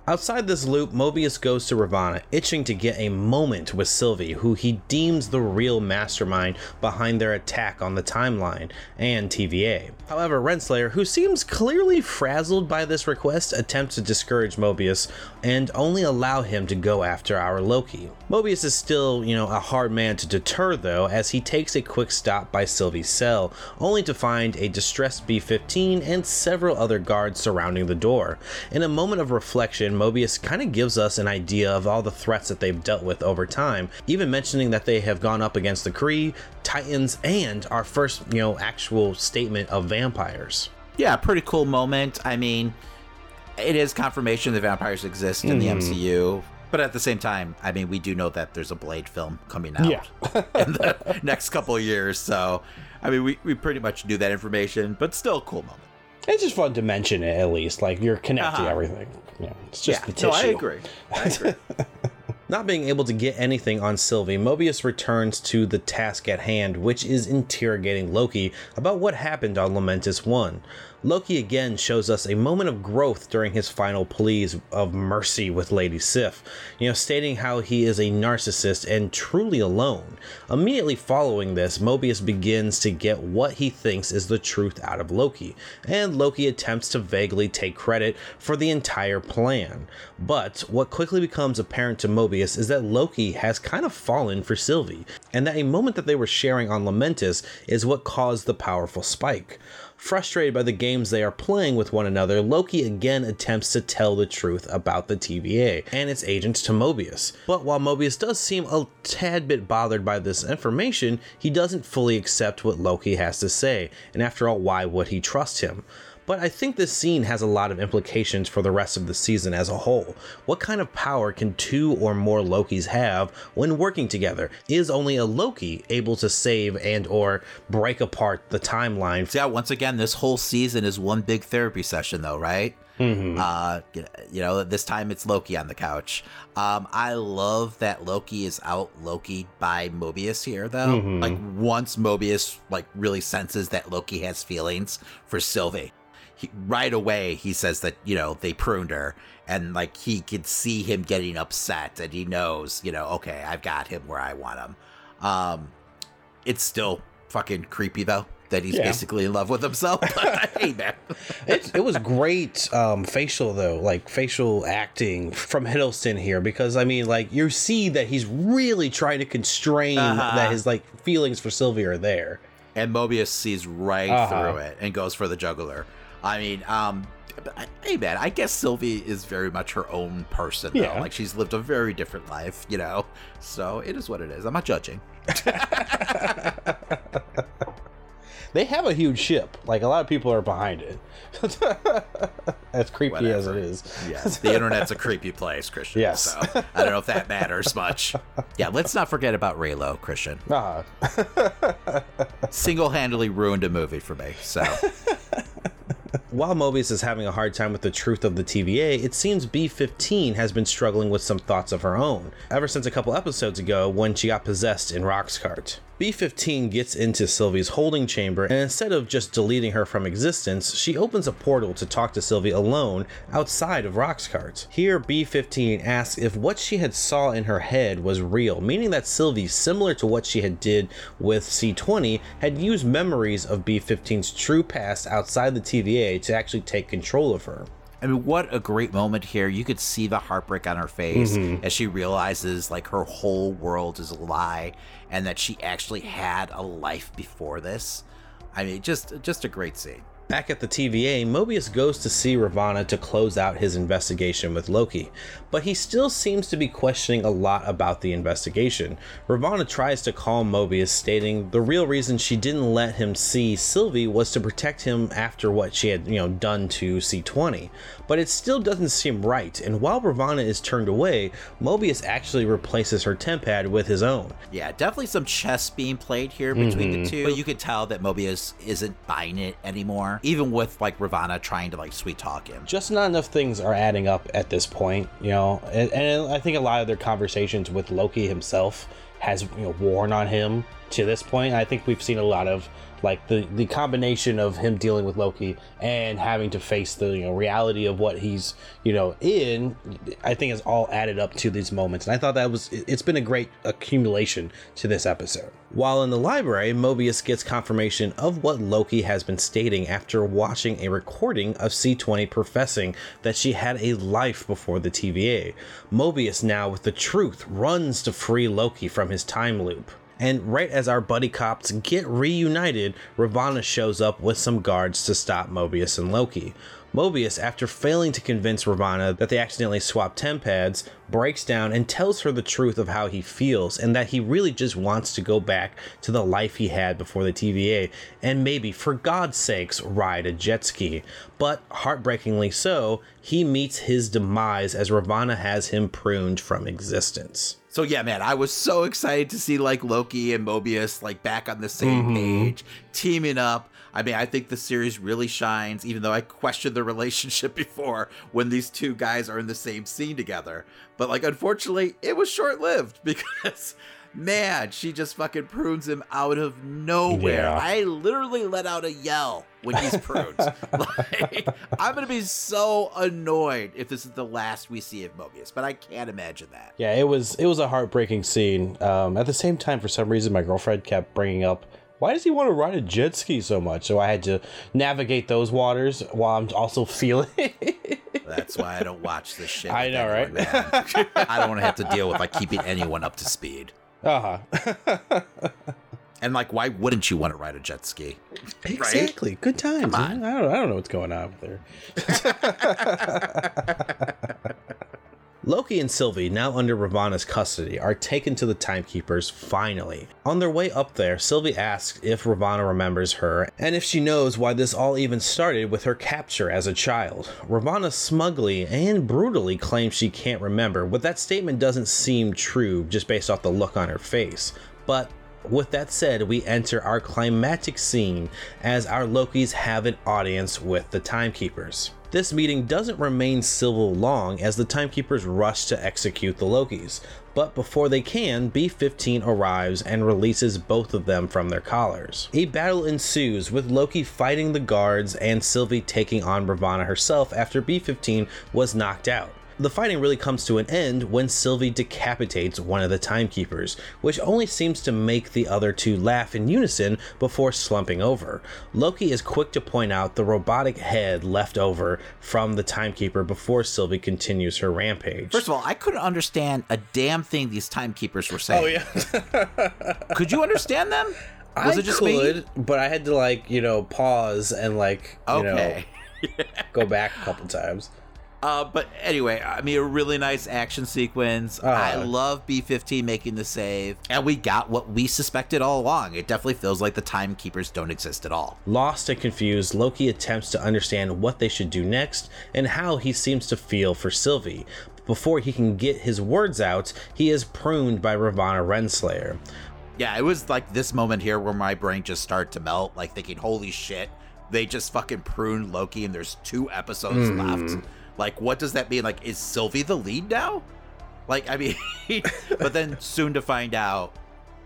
Outside this loop, Mobius goes to Ravonna, itching to get a moment with Sylvie, who he deems the real mastermind behind their attack on the timeline and T V A. However, Renslayer, who seems clearly frazzled by this request, attempts to discourage Mobius and only allow him to go after our Loki. Mobius is still, you know, a hard man to deter though, as he takes a quick stop by Sylvie's cell, only to find a distressed B fifteen and several other guards surrounding the door. In a moment of reflection, Mobius kind of gives us an idea of all the threats that they've dealt with over time, even mentioning that they have gone up against the Kree, Titans, and our first, you know, actual statement of vampires. Yeah, pretty cool moment. I mean, it is confirmation that vampires exist in mm. the M C U, but at the same time, I mean, we do know that there's a Blade film coming out yeah. in the next couple of years, so I mean, we, we pretty much knew that information, but still a cool moment. It's just fun to mention it, at least. Like, you're connecting uh-huh. everything. Yeah, it's just yeah. the tissue. No, I agree. I agree. Not being able to get anything on Sylvie, Mobius returns to the task at hand, which is interrogating Loki about what happened on Lamentis one. Loki again shows us a moment of growth during his final pleas of mercy with Lady Sif, you know, stating how he is a narcissist and truly alone. Immediately following this, Mobius begins to get what he thinks is the truth out of Loki, and Loki attempts to vaguely take credit for the entire plan. But what quickly becomes apparent to Mobius is that Loki has kind of fallen for Sylvie, and that a moment that they were sharing on Lamentis is what caused the powerful spike. Frustrated by the games they are playing with one another, Loki again attempts to tell the truth about the T V A and its agents to Mobius. But while Mobius does seem a tad bit bothered by this information, he doesn't fully accept what Loki has to say, and after all, why would he trust him? But I think this scene has a lot of implications for the rest of the season as a whole. What kind of power can two or more Lokis have when working together? Is only a Loki able to save and or break apart the timeline? Yeah, once again, this whole season is one big therapy session though, right? Mm-hmm. Uh, you know, this time it's Loki on the couch. Um, I love that Loki is out Loki'd by Mobius here, though. Mm-hmm. Like, once Mobius, like, really senses that Loki has feelings for Sylvie, He, right away he says that, you know, they pruned her, and like he could see him getting upset, and he knows, you know, okay, I've got him where I want him. Um, it's still fucking creepy though that he's yeah. basically in love with himself. Hey, man. it, it was great um, facial though, like facial acting from Hiddleston here, because I mean, like, you see that he's really trying to constrain uh-huh. that his like feelings for Sylvie are there, and Mobius sees right uh-huh. through it and goes for the juggler. I mean, um, hey man, I guess Sylvie is very much her own person though. Yeah. Like, she's lived a very different life, you know? So it is what it is. I'm not judging. They have a huge ship. Like, a lot of people are behind it. As creepy Whatever. as it is. Yes, the internet's a creepy place, Christian. Yes. So I don't know if that matters much. Yeah, let's not forget about Raylo, Christian. Uh-huh. Single-handedly ruined a movie for me, so... while Mobius is having a hard time with the truth of the T V A, it seems B fifteen has been struggling with some thoughts of her own, ever since a couple episodes ago when she got possessed in Roxcart. B fifteen gets into Sylvie's holding chamber, and instead of just deleting her from existence, she opens a portal to talk to Sylvie alone outside of Roxcart. Here, B fifteen asks if what she had saw in her head was real, meaning that Sylvie, similar to what she had did with C twenty, had used memories of B fifteen's true past outside the T V A to actually take control of her. I mean, what a great moment here. You could see the heartbreak on her face mm-hmm. as she realizes like her whole world is a lie and that she actually had a life before this. I mean, just just a great scene. Back at the T V A, Mobius goes to see Ravonna to close out his investigation with Loki, but he still seems to be questioning a lot about the investigation. Ravonna tries to calm Mobius, stating the real reason she didn't let him see Sylvie was to protect him after what she had, you know, done to C twenty. But it still doesn't seem right, and while Ravonna is turned away, Mobius actually replaces her temp pad with his own. Yeah, definitely some chess being played here between mm-hmm. the two, but you could tell that Mobius isn't buying it anymore, even with like Ravonna trying to like sweet talk him. Just not enough things are adding up at this point, you know, and, and I think a lot of their conversations with Loki himself has, you know, worn on him to this point. I think we've seen a lot of like the, the combination of him dealing with Loki and having to face the, you know, reality of what he's, you know, in, I think has all added up to these moments. And I thought that was, it's been a great accumulation to this episode. While in the library, Mobius gets confirmation of what Loki has been stating after watching a recording of C twenty professing that she had a life before the T V A. Mobius, now with the truth, runs to free Loki from his time loop. And right as our buddy cops get reunited, Ravonna shows up with some guards to stop Mobius and Loki. Mobius, after failing to convince Ravonna that they accidentally swapped temp pads, breaks down and tells her the truth of how he feels and that he really just wants to go back to the life he had before the T V A and maybe, for God's sakes, ride a jet ski. But heartbreakingly so, he meets his demise as Ravonna has him pruned from existence. So yeah, man, I was so excited to see like Loki and Mobius like back on the same mm-hmm. page, teaming up. I mean, I think the series really shines, even though I questioned the relationship before when these two guys are in the same scene together. But like, unfortunately, it was short-lived because, man, she just fucking prunes him out of nowhere. Yeah. I literally let out a yell when he's pruned. Like, I'm going to be so annoyed if this is the last we see of Mobius, but I can't imagine that. Yeah, it was it was a heartbreaking scene. Um, at the same time, for some reason, my girlfriend kept bringing up, why does he want to ride a jet ski so much? So I had to navigate those waters while I'm also feeling it. That's why I don't watch this shit. I know, right? I don't want to have to deal with like keeping anyone up to speed. Uh-huh. And like, why wouldn't you want to ride a jet ski? Exactly. Right? Good times. Come on. I don't, I don't know what's going on there. Loki and Sylvie, now under Ravanna's custody, are taken to the Timekeepers finally. On their way up there, Sylvie asks if Ravonna remembers her and if she knows why this all even started with her capture as a child. Ravonna smugly and brutally claims she can't remember, but that statement doesn't seem true just based off the look on her face. But with that said, we enter our climactic scene as our Lokis have an audience with the Timekeepers. This meeting doesn't remain civil long as the Timekeepers rush to execute the Lokis, but before they can, B fifteen arrives and releases both of them from their collars. A battle ensues with Loki fighting the guards and Sylvie taking on Ravonna herself after B fifteen was knocked out. The fighting really comes to an end when Sylvie decapitates one of the Timekeepers, which only seems to make the other two laugh in unison before slumping over. Loki is quick to point out the robotic head left over from the Timekeeper before Sylvie continues her rampage. First of all, I couldn't understand a damn thing these Timekeepers were saying. Oh, yeah. Could you understand them? Was I it just could, me? But I had to, like, you know, pause and, like, you okay. know, yeah. go back a couple times. Uh, but anyway, I mean, a really nice action sequence. Uh, I love B fifteen making the save. And we got what we suspected all along. It definitely feels like the Timekeepers don't exist at all. Lost and confused, Loki attempts to understand what they should do next and how he seems to feel for Sylvie. Before he can get his words out, he is pruned by Ravonna Renslayer. Yeah, it was like this moment here where my brain just started to melt, like thinking, holy shit. they just fucking prune Loki and there's two episodes mm. left. Like, what does that mean? Like, is Sylvie the lead now? Like, I mean, but then soon to find out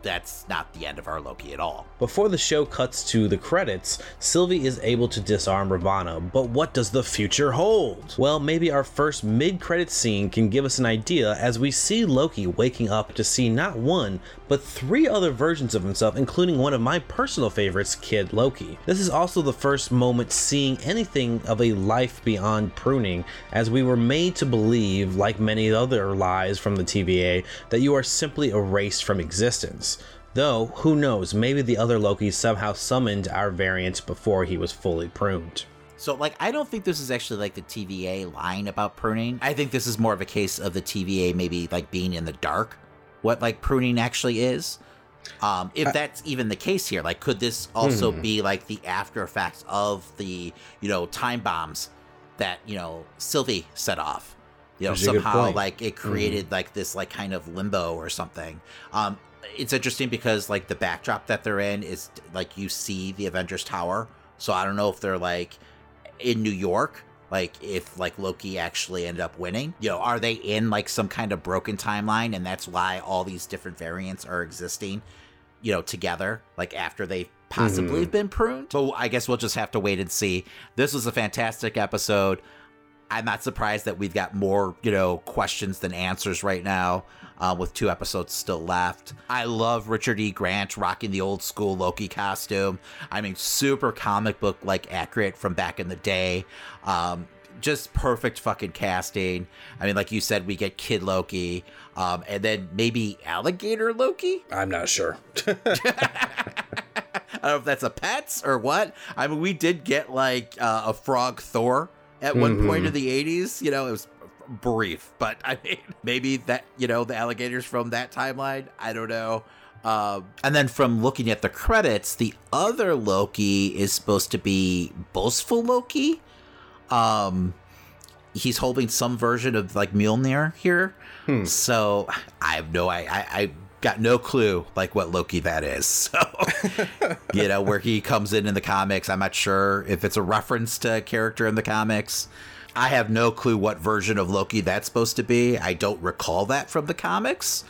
that's not the end of our Loki at all. Before the show cuts to the credits, Sylvie is able to disarm Ravonna, but what does the future hold? Well, maybe our first mid-credits scene can give us an idea as we see Loki waking up to see not one, but three other versions of himself, including one of my personal favorites, Kid Loki. This is also the first moment seeing anything of a life beyond pruning, as we were made to believe, like many other lies from the T V A, that you are simply erased from existence. Though, who knows, maybe the other Loki somehow summoned our variant before he was fully pruned. So, like, I don't think this is actually, like, the T V A lying about pruning. I think this is more of a case of the T V A maybe, like, being in the dark, what, like, pruning actually is. Um, if that's even the case here, like, could this also hmm. be, like, the after effects of the, you know, time bombs that, you know, Sylvie set off? You know, That's somehow, like, it created, hmm. like, this, like, kind of limbo or something. Um... It's interesting because, like, the backdrop that they're in is, like, you see the Avengers Tower. So I don't know if they're, like, in New York, like, if, like, Loki actually ended up winning. You know, are they in, like, some kind of broken timeline? And that's why all these different variants are existing, you know, together, like, after they possibly mm-hmm. have been pruned. So I guess we'll just have to wait and see. This was a fantastic episode. I'm not surprised that we've got more, you know, questions than answers right now, uh, with two episodes still left. I love Richard E. Grant rocking the old school Loki costume. I mean, super comic book, like, accurate from back in the day. Um, just perfect fucking casting. I mean, like you said, we get Kid Loki, um, and then maybe Alligator Loki? I'm not sure. I don't know if that's a pets or what. I mean, we did get, like, uh, a frog Thor at one mm-hmm. point in the eighties, you know, it was brief, but I mean, maybe that, you know, the alligators from that timeline, I don't know. Um, and then from looking at the credits, the other Loki is supposed to be boastful Loki. Um, he's holding some version of, like, Mjolnir here. Hmm. So I have no, I, I, I got no clue, like, what Loki that is. So, you know, where he comes in in the comics, I'm not sure if it's a reference to a character in the comics. I have no clue what version of Loki that's supposed to be. I don't recall that from the comics,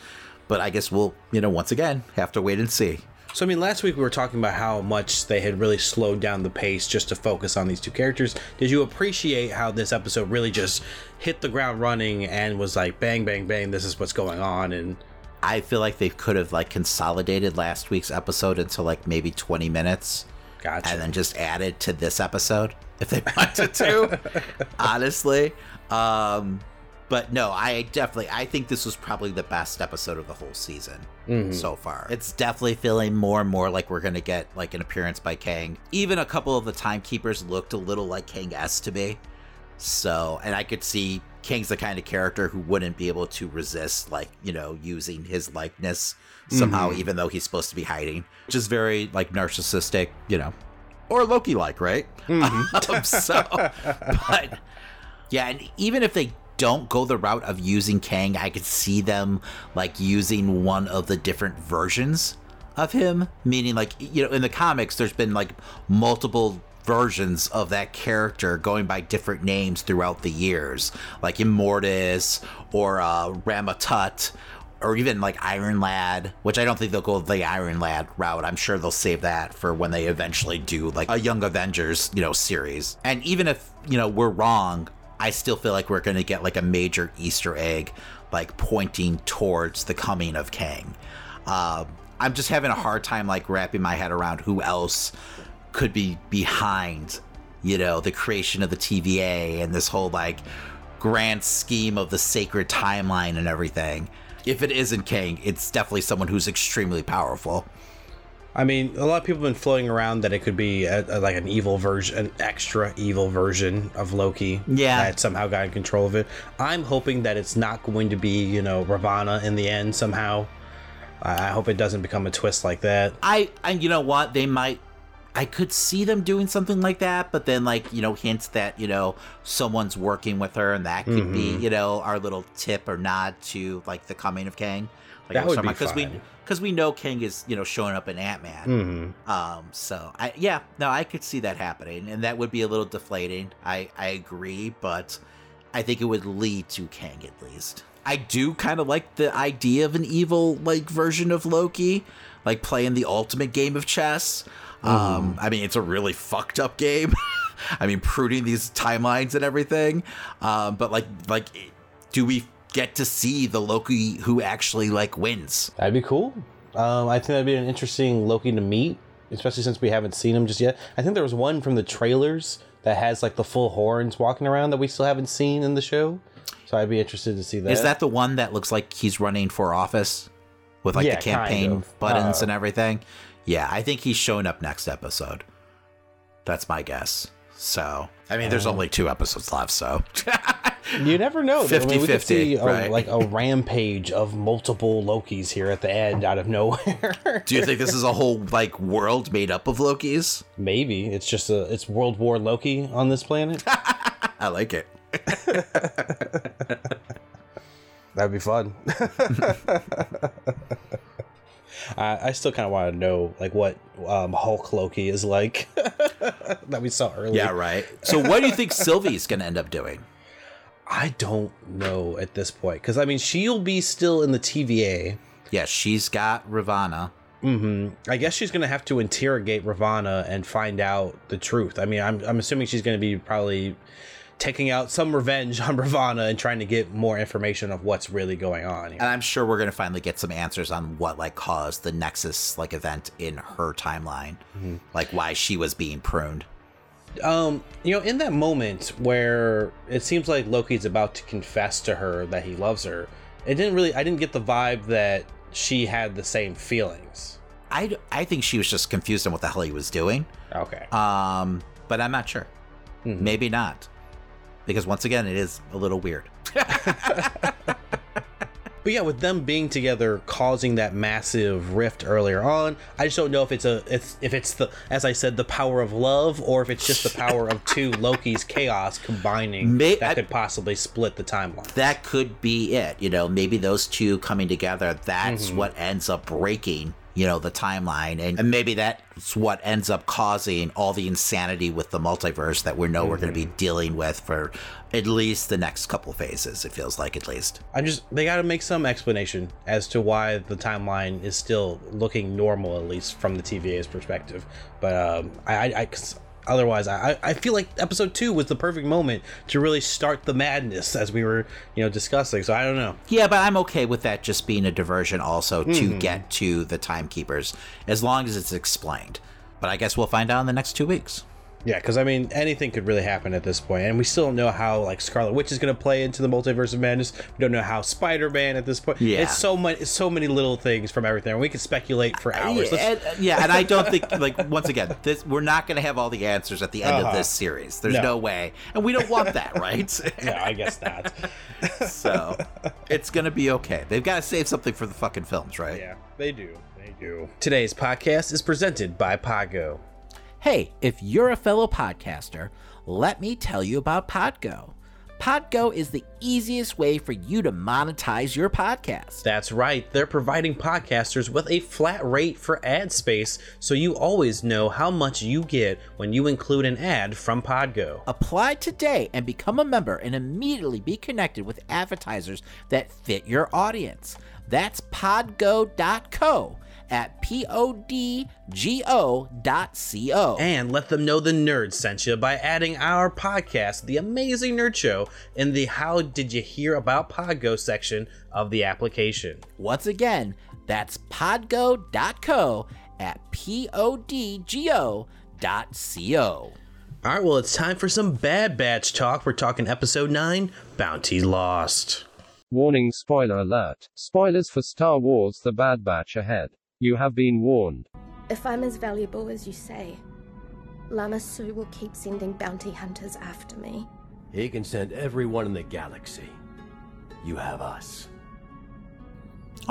but I guess we'll, you know, once again, have to wait and see. So, I mean, last week we were talking about how much they had really slowed down the pace just to focus on these two characters. Did you appreciate how this episode really just hit the ground running and was like, bang, bang, bang, this is what's going on? And I feel like they could have, like, consolidated last week's episode into, like, maybe twenty minutes. Gotcha. And then just added to this episode if they wanted to, honestly. Um, but no, I definitely, I think this was probably the best episode of the whole season mm-hmm. so far. It's definitely feeling more and more like we're going to get, like, an appearance by Kang. Even a couple of the Timekeepers looked a little like Kang-esque to me. So, and I could see Kang's the kind of character who wouldn't be able to resist, like, you know, using his likeness somehow, mm-hmm. even though he's supposed to be hiding, which is very, like, narcissistic, you know, or Loki-like, right? Mm-hmm. um, so, but yeah, and even if they don't go the route of using Kang, I could see them, like, using one of the different versions of him, meaning, like, you know, in the comics, there's been, like, multiple versions of that character going by different names throughout the years, like Immortus or uh, Ramatut, or even like Iron Lad, which I don't think they'll go the Iron Lad route. I'm sure they'll save that for when they eventually do, like, a Young Avengers, you know, series. And even if, you know, we're wrong, I still feel like we're going to get, like, a major Easter egg, like, pointing towards the coming of Kang. Uh, I'm just having a hard time, like, wrapping my head around who else could be behind, you know, the creation of the T V A and this whole, like, grand scheme of the sacred timeline and everything. If it isn't Kang, it's definitely someone who's extremely powerful. I mean, a lot of people have been floating around that it could be a, a, like an evil version, an extra evil version of Loki. Yeah. That somehow got in control of it. I'm hoping that it's not going to be, you know, Ravonna in the end somehow. Uh, I hope it doesn't become a twist like that. I, and you know what, they might, I could see them doing something like that, but then, like, you know, hints that, you know, someone's working with her, and that could mm-hmm. be, you know, our little tip or nod to, like, the coming of Kang. Like that would be because we because we know King is, you know, showing up in Ant-Man. Mm-hmm. Um, so I yeah, no, I could see that happening, and that would be a little deflating. I I agree, but I think it would lead to King at least. I do kind of like the idea of an evil like version of Loki, like playing the ultimate game of chess. Mm. Um, I mean, it's a really fucked up game. I mean, pruning these timelines and everything. Um, but like, like, do we get to see the Loki who actually like wins? That'd be cool. Um, I think that'd be an interesting Loki to meet, especially since we haven't seen him just yet. I think there was one from the trailers that has like the full horns walking around that we still haven't seen in the show. So I'd be interested to see that. Is that the one that looks like he's running for office with like yeah, the campaign kind of. buttons uh, and everything? Yeah, I think he's showing up next episode. That's my guess. So, I mean, um, there's only two episodes left, so. You never know. fifty-fifty, I mean, we could see a, right? Like a rampage of multiple Lokis here at the end out of nowhere. Do you think this is a whole like world made up of Lokis? Maybe. It's just a it's World War Loki on this planet. I like it. That'd be fun. I, I still kind of want to know like what um, Hulk Loki is like that we saw earlier. Yeah, right. So what do you think Sylvie's going to end up doing? I don't know at this point because I mean she'll be still in the T V A. Yeah, she's got Ravonna. Mm-hmm. I guess she's going to have to interrogate Ravonna and find out the truth. I mean, I'm I'm assuming she's going to be probably taking out some revenge on Ravonna and trying to get more information of what's really going on here. And I'm sure we're going to finally get some answers on what like caused the Nexus like event in her timeline, mm-hmm. like why she was being pruned. Um, you know, in that moment where it seems like Loki's about to confess to her that he loves her, it didn't really, I didn't get the vibe that she had the same feelings. I, I think she was just confused on what the hell he was doing. Okay. Um, but I'm not sure. Mm-hmm. Maybe not. Because once again, it is a little weird. But yeah, with them being together, causing that massive rift earlier on, I just don't know if it's a if, if it's the as I said the power of love or if it's just the power of two Loki's chaos combining May, that I, could possibly split the timeline. That could be it. You know, maybe those two coming together. That's mm-hmm. what ends up breaking. You know, the timeline, and, and maybe that's what ends up causing all the insanity with the multiverse that we know mm-hmm. we're going to be dealing with for at least the next couple phases. It feels like, at least. I just they got to make some explanation as to why the timeline is still looking normal, at least from the T V A's perspective. But um, I, I cause otherwise, I, I feel like episode two was the perfect moment to really start the madness as we were, you know, discussing. So I don't know. Yeah, but I'm okay with that just being a diversion also mm-hmm. to get to the Timekeepers, as long as it's explained. But I guess we'll find out in the next two weeks. Yeah, because, I mean, anything could really happen at this point. And we still don't know how, like, Scarlet Witch is going to play into the multiverse of madness. We don't know how Spider-Man at this point. Yeah. It's so much, it's so many little things from everything. We could speculate for hours. And, yeah, and I don't think, like, once again, this we're not going to have all the answers at the end uh-huh. of this series. There's no. no way. And we don't want that, right? No, I guess not. So, it's going to be okay. They've got to save something for the fucking films, right? Yeah, they do. They do. Today's podcast is presented by Podgo. Hey, if you're a fellow podcaster, let me tell you about Podgo. Podgo is the easiest way for you to monetize your podcast. That's right. They're providing podcasters with a flat rate for ad space, so you always know how much you get when you include an ad from Podgo. Apply today and become a member and immediately be connected with advertisers that fit your audience. That's podgo dot co. at P-O-D-G-O dot C-O. And let them know the Nerd sent you by adding our podcast, The Amazing Nerd Show, in the How Did You Hear About Podgo section of the application. Once again, that's podgo dot co at P-O-D-G-O dot C-O. All right, well, it's time for some Bad Batch talk. We're talking episode nine, Bounty Lost. Warning, spoiler alert. Spoilers for Star Wars The Bad Batch ahead. You have been warned. If I'm as valuable as you say, Lama Su will keep sending bounty hunters after me. He can send everyone in the galaxy. You have us.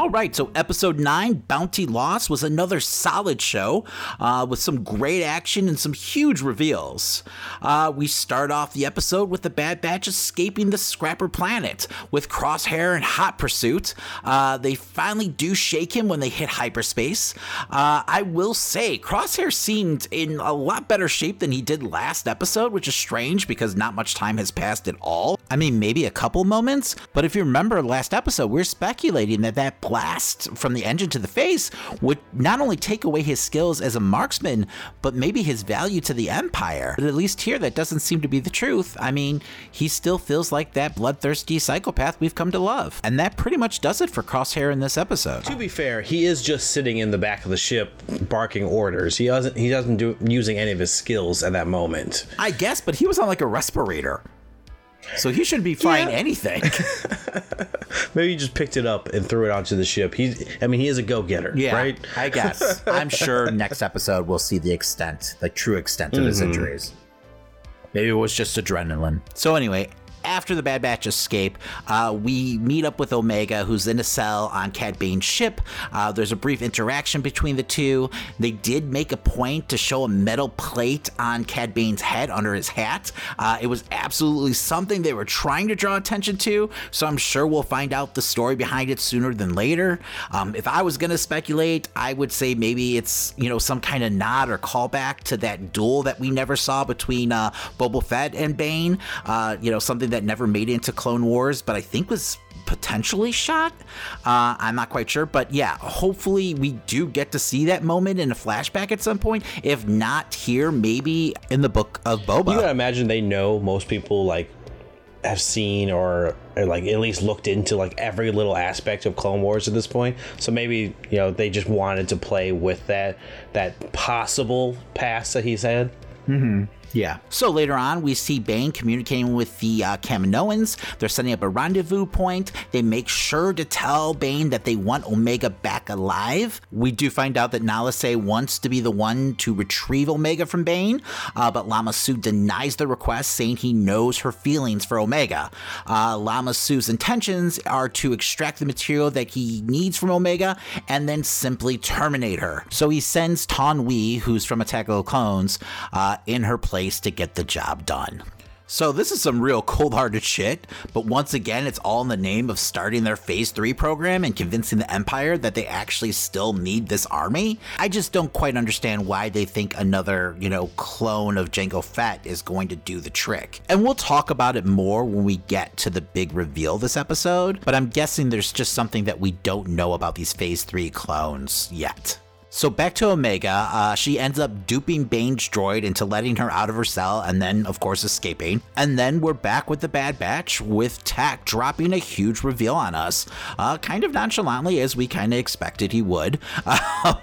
All right, so episode nine, Bounty Loss, was another solid show uh, with some great action and some huge reveals. Uh, we start off the episode with the Bad Batch escaping the Scrapper Planet with Crosshair in hot pursuit. Uh, they finally do shake him when they hit hyperspace. Uh, I will say, Crosshair seemed in a lot better shape than he did last episode, which is strange because not much time has passed at all. I mean, maybe a couple moments, but if you remember last episode, we we're speculating that that blast from the engine to the face would not only take away his skills as a marksman, but maybe his value to the Empire. But at least here, that doesn't seem to be the truth. I mean, he still feels like that bloodthirsty psychopath we've come to love. And that pretty much does it for Crosshair in this episode. To be fair, he is just sitting in the back of the ship barking orders. He doesn't he doesn't do using any of his skills at that moment. I guess, but he was on like a respirator. So he shouldn't be flying yeah. anything. Maybe he just picked it up and threw it onto the ship. He, I mean, he is a go-getter, yeah, right? I guess. I'm sure next episode we'll see the extent, the true extent of mm-hmm. his injuries. Maybe it was just adrenaline. So anyway, after the Bad Batch escape, uh, we meet up with Omega, who's in a cell on Cad Bane's ship. Uh, there's a brief interaction between the two. They did make a point to show a metal plate on Cad Bane's head under his hat. Uh, it was absolutely something they were trying to draw attention to, so I'm sure we'll find out the story behind it sooner than later. Um, if I was going to speculate, I would say maybe it's, you know, some kind of nod or callback to that duel that we never saw between uh, Boba Fett and Bane. Uh, you know, something that never made it into Clone Wars, but I think was potentially shot. Uh, I'm not quite sure, but yeah, hopefully we do get to see that moment in a flashback at some point. If not here, maybe in the book of Boba. You gotta imagine they know most people like have seen or, or like at least looked into like every little aspect of Clone Wars at this point. So maybe, you know, they just wanted to play with that that possible past that he's had. Mm-hmm. Yeah. So later on, we see Bane communicating with the uh, Kaminoans. They're setting up a rendezvous point. They make sure to tell Bane that they want Omega back alive. We do find out that Nalase wants to be the one to retrieve Omega from Bane, uh, but Lama Su denies the request, saying he knows her feelings for Omega. Uh, Lama Su's intentions are to extract the material that he needs from Omega and then simply terminate her. So he sends Tanwi, who's from Attack of the Clones, uh, in her place to get the job done. So this is some real cold-hearted shit, but once again, it's all in the name of starting their Phase three program and convincing the Empire that they actually still need this army. I just don't quite understand why they think another, you know, clone of Jango Fett is going to do the trick. And we'll talk about it more when we get to the big reveal this episode, but I'm guessing there's just something that we don't know about these Phase three clones yet. So back to Omega, uh, she ends up duping Bane's droid into letting her out of her cell and then, of course, escaping. And then we're back with the Bad Batch, with Tack dropping a huge reveal on us, uh, kind of nonchalantly, as we kind of expected he would. Uh,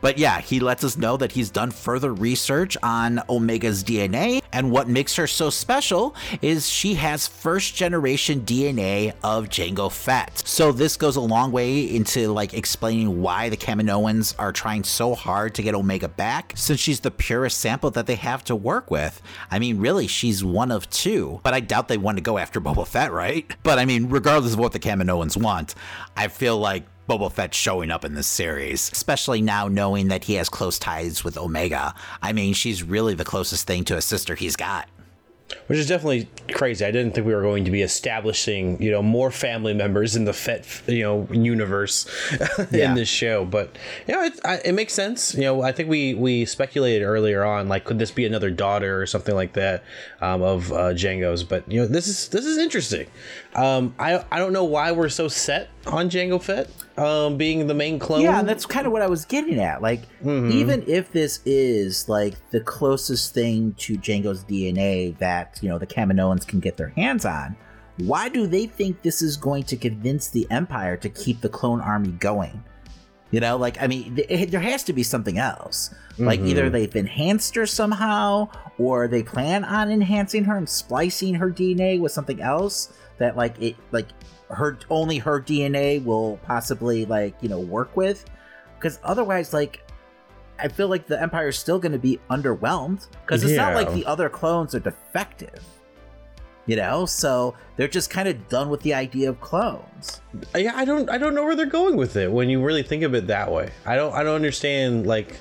but yeah, he lets us know that he's done further research on Omega's D N A, and what makes her so special is she has first-generation D N A of Jango Fett. So this goes a long way into, like, explaining why the Kaminoans are trying so hard to get Omega back, since she's the purest sample that they have to work with. I mean, really, she's one of two, but I doubt they want to go after Boba Fett, right? But I mean, regardless of what the Kaminoans want, I feel like Boba Fett showing up in this series, especially now knowing that he has close ties with Omega. I mean, she's really the closest thing to a sister he's got. Which is definitely crazy. I didn't think we were going to be establishing, you know, more family members in the Fett, you know, universe yeah. in this show. But yeah, you know, it, it makes sense. You know, I think we we speculated earlier on, like, could this be another daughter or something like that um, of uh, Jango's? But you know, this is this is interesting. Um, I I don't know why we're so set on Jango Fett um, being the main clone. Yeah, that's kind of what I was getting at. Like, mm-hmm. even if this is like the closest thing to Jango's D N A that, you know, the Kaminoans can get their hands on, why do they think this is going to convince the Empire to keep the clone army going? You know, like, I mean, th- there has to be something else. Mm-hmm. Like, either they've enhanced her somehow, or they plan on enhancing her and splicing her D N A with something else that, like, it, like, her, only her D N A will possibly, like, you know, work with. Because otherwise, like, I feel like the Empire is still going to be underwhelmed, because it's yeah. not like the other clones are defective. you know? So they're just kind of done with the idea of clones. Yeah, I don't I don't know where they're going with it when you really think of it that way. I don't I don't understand, like,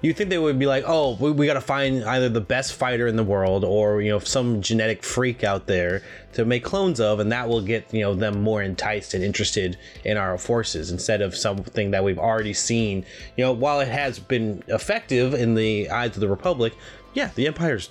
you think they would be like, oh, we, we got to find either the best fighter in the world or, you know, some genetic freak out there to make clones of, and that will get, you know, them more enticed and interested in our forces instead of something that we've already seen. You know, while it has been effective in the eyes of the Republic, yeah, the Empire's,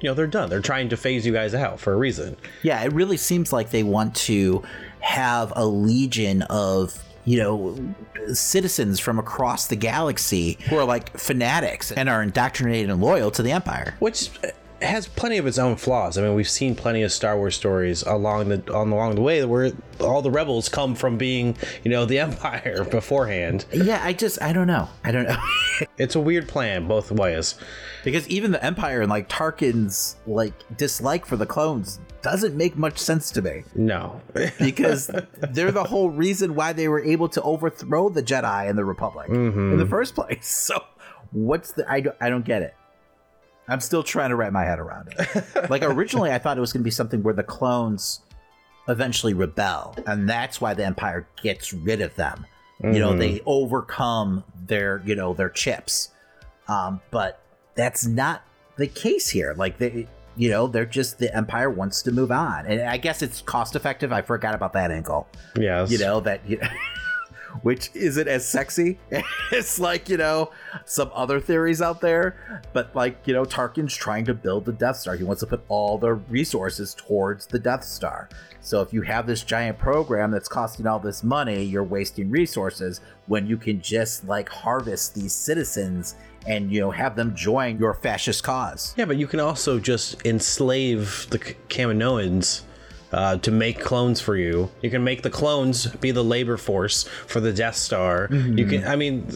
you know, they're done. They're trying to phase you guys out for a reason. Yeah, it really seems like they want to have a legion of, you know, citizens from across the galaxy who are like fanatics and are indoctrinated and loyal to the Empire, which has plenty of its own flaws. I mean, we've seen plenty of Star Wars stories along the on along the way where all the rebels come from being, you know, the Empire beforehand. Yeah, I just I don't know. I don't know. It's a weird plan both ways, because even the Empire and like Tarkin's like dislike for the clones doesn't make much sense to me. No. Because they're the whole reason why they were able to overthrow the Jedi and the Republic mm-hmm. in the first place. So what's the I don't, I don't get it. I'm still trying to wrap my head around it. Like, originally I thought it was going to be something where the clones eventually rebel, and that's why the Empire gets rid of them. Mm-hmm. You know, they overcome their, you know, their chips. Um, but that's not the case here. Like, they You know, they're just, the Empire wants to move on. And I guess it's cost effective. I forgot about that angle. Yes. You know, that, you know, which isn't as sexy. It's like, you know, some other theories out there. But like, you know, Tarkin's trying to build the Death Star. He wants to put all the resources towards the Death Star. So if you have this giant program that's costing all this money, you're wasting resources when you can just like harvest these citizens and, you know, have them join your fascist cause. Yeah, but you can also just enslave the Kaminoans uh, to make clones for you. You can make the clones be the labor force for the Death Star. Mm-hmm. You can, I mean,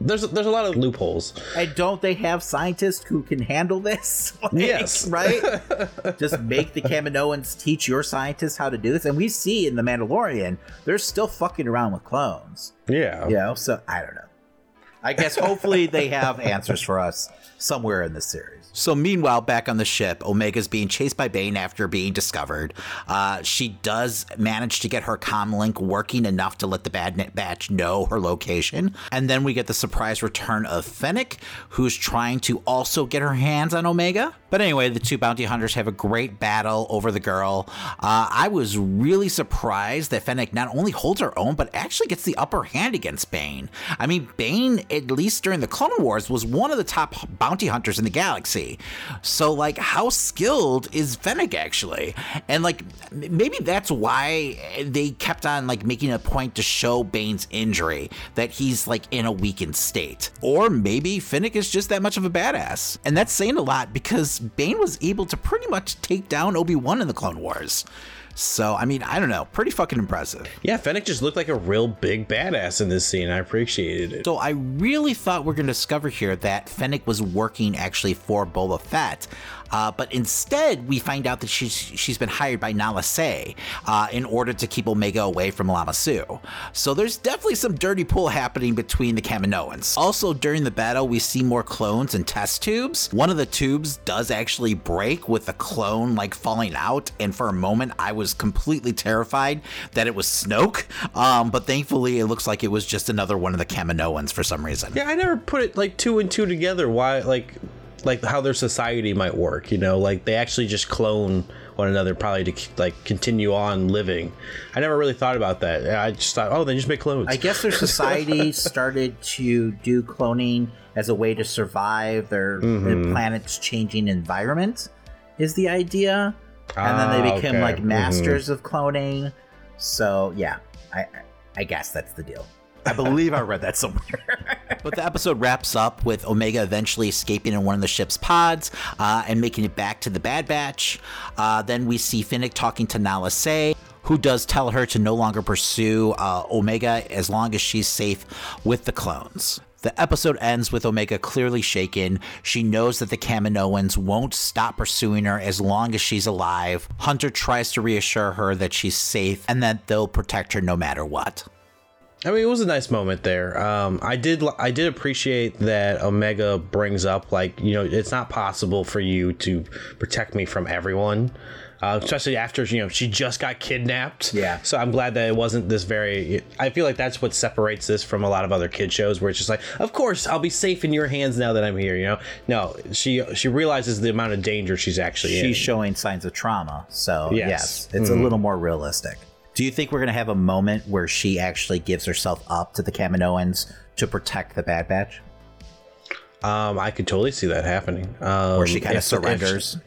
there's there's a lot of loopholes. And don't they have scientists who can handle this? Like, yes. Right? Just make the Kaminoans teach your scientists how to do this. And we see in The Mandalorian, they're still fucking around with clones. Yeah. You know, so I don't know. I guess hopefully they have answers for us somewhere in this series. So meanwhile, back on the ship, Omega's being chased by Bane after being discovered. Uh, she does manage to get her comlink working enough to let the Bad Batch know her location. And then we get the surprise return of Fennec, who's trying to also get her hands on Omega. But anyway, the two bounty hunters have a great battle over the girl. Uh, I was really surprised that Fennec not only holds her own, but actually gets the upper hand against Bane. I mean, Bane, at least during the Clone Wars, was one of the top bounty hunters in the galaxy. So, like, how skilled is Fennec, actually? And, like, maybe that's why they kept on, like, making a point to show Bane's injury, that he's, like, in a weakened state. Or maybe Fennec is just that much of a badass. And that's saying a lot, because Bane was able to pretty much take down Obi-Wan in the Clone Wars. So, I mean, I don't know. Pretty fucking impressive. Yeah, Fennec just looked like a real big badass in this scene. I appreciated it. So I really thought we're going to discover here that Fennec was working actually for Boba Fett. Uh, but instead, we find out that she's, she's been hired by Nala Se uh, in order to keep Omega away from Lama Su. So there's definitely some dirty pool happening between the Kaminoans. Also, during the battle, we see more clones and test tubes. One of the tubes does actually break with the clone like falling out. And for a moment, I was completely terrified that it was Snoke. Um, but thankfully, it looks like it was just another one of the Kaminoans for some reason. Yeah, I never put it like two and two together. Why, like... like how their society might work, you know, like they actually just clone one another probably to like continue on living. I never really thought about that. I just thought, oh, they just make clones. I guess their society started to do cloning as a way to survive their, mm-hmm. their planet's changing environment is the idea. And ah, then they became okay. like masters mm-hmm. of cloning. So yeah, I I guess that's the deal. I believe I read that somewhere. But the episode wraps up with Omega eventually escaping in one of the ship's pods uh, and making it back to the Bad Batch. Uh, then we see Finnick talking to Nala Se, who does tell her to no longer pursue uh, Omega as long as she's safe with the clones. The episode ends with Omega clearly shaken. She knows that the Kaminoans won't stop pursuing her as long as she's alive. Hunter tries to reassure her that she's safe and that they'll protect her no matter what. I mean, it was a nice moment there. Um, I did I did appreciate that Omega brings up, like, you know, it's not possible for you to protect me from everyone. uh, especially after, you know, she just got kidnapped. Yeah. So I'm glad that it wasn't this very, I feel like that's what separates this from a lot of other kid shows where it's just like, of course, I'll be safe in your hands now that I'm here, you know? No, she she realizes the amount of danger she's actually she's in. She's showing signs of trauma. So yes, yes it's mm-hmm. a little more realistic. Do you think we're going to have a moment where she actually gives herself up to the Kaminoans to protect the Bad Batch? Um, I could totally see that happening. Um, where she kind of surrenders. She,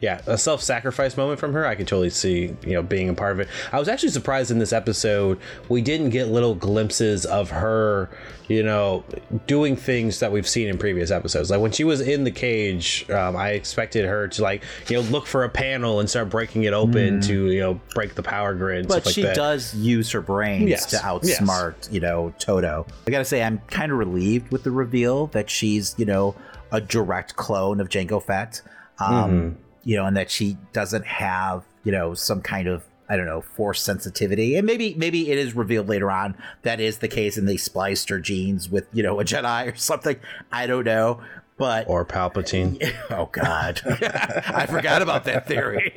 yeah, a self-sacrifice moment from her. I could totally see, you know, being a part of it. I was actually surprised in this episode we didn't get little glimpses of her, you know, doing things that we've seen in previous episodes. Like when she was in the cage, um, I expected her to, like, you know, look for a panel and start breaking it open mm. to, you know, break the power grid. But she like does use her brains yes. to outsmart, yes. you know, Toto. I gotta say, I'm kind of relieved with the reveal that she's, you know, a direct clone of Jango Fett, um, mm-hmm. you know, and that she doesn't have, you know, some kind of, I don't know, force sensitivity. And maybe maybe it is revealed later on that is the case and they spliced her genes with, you know, a Jedi or something. I don't know. But or Palpatine. Oh, God. I forgot about that theory.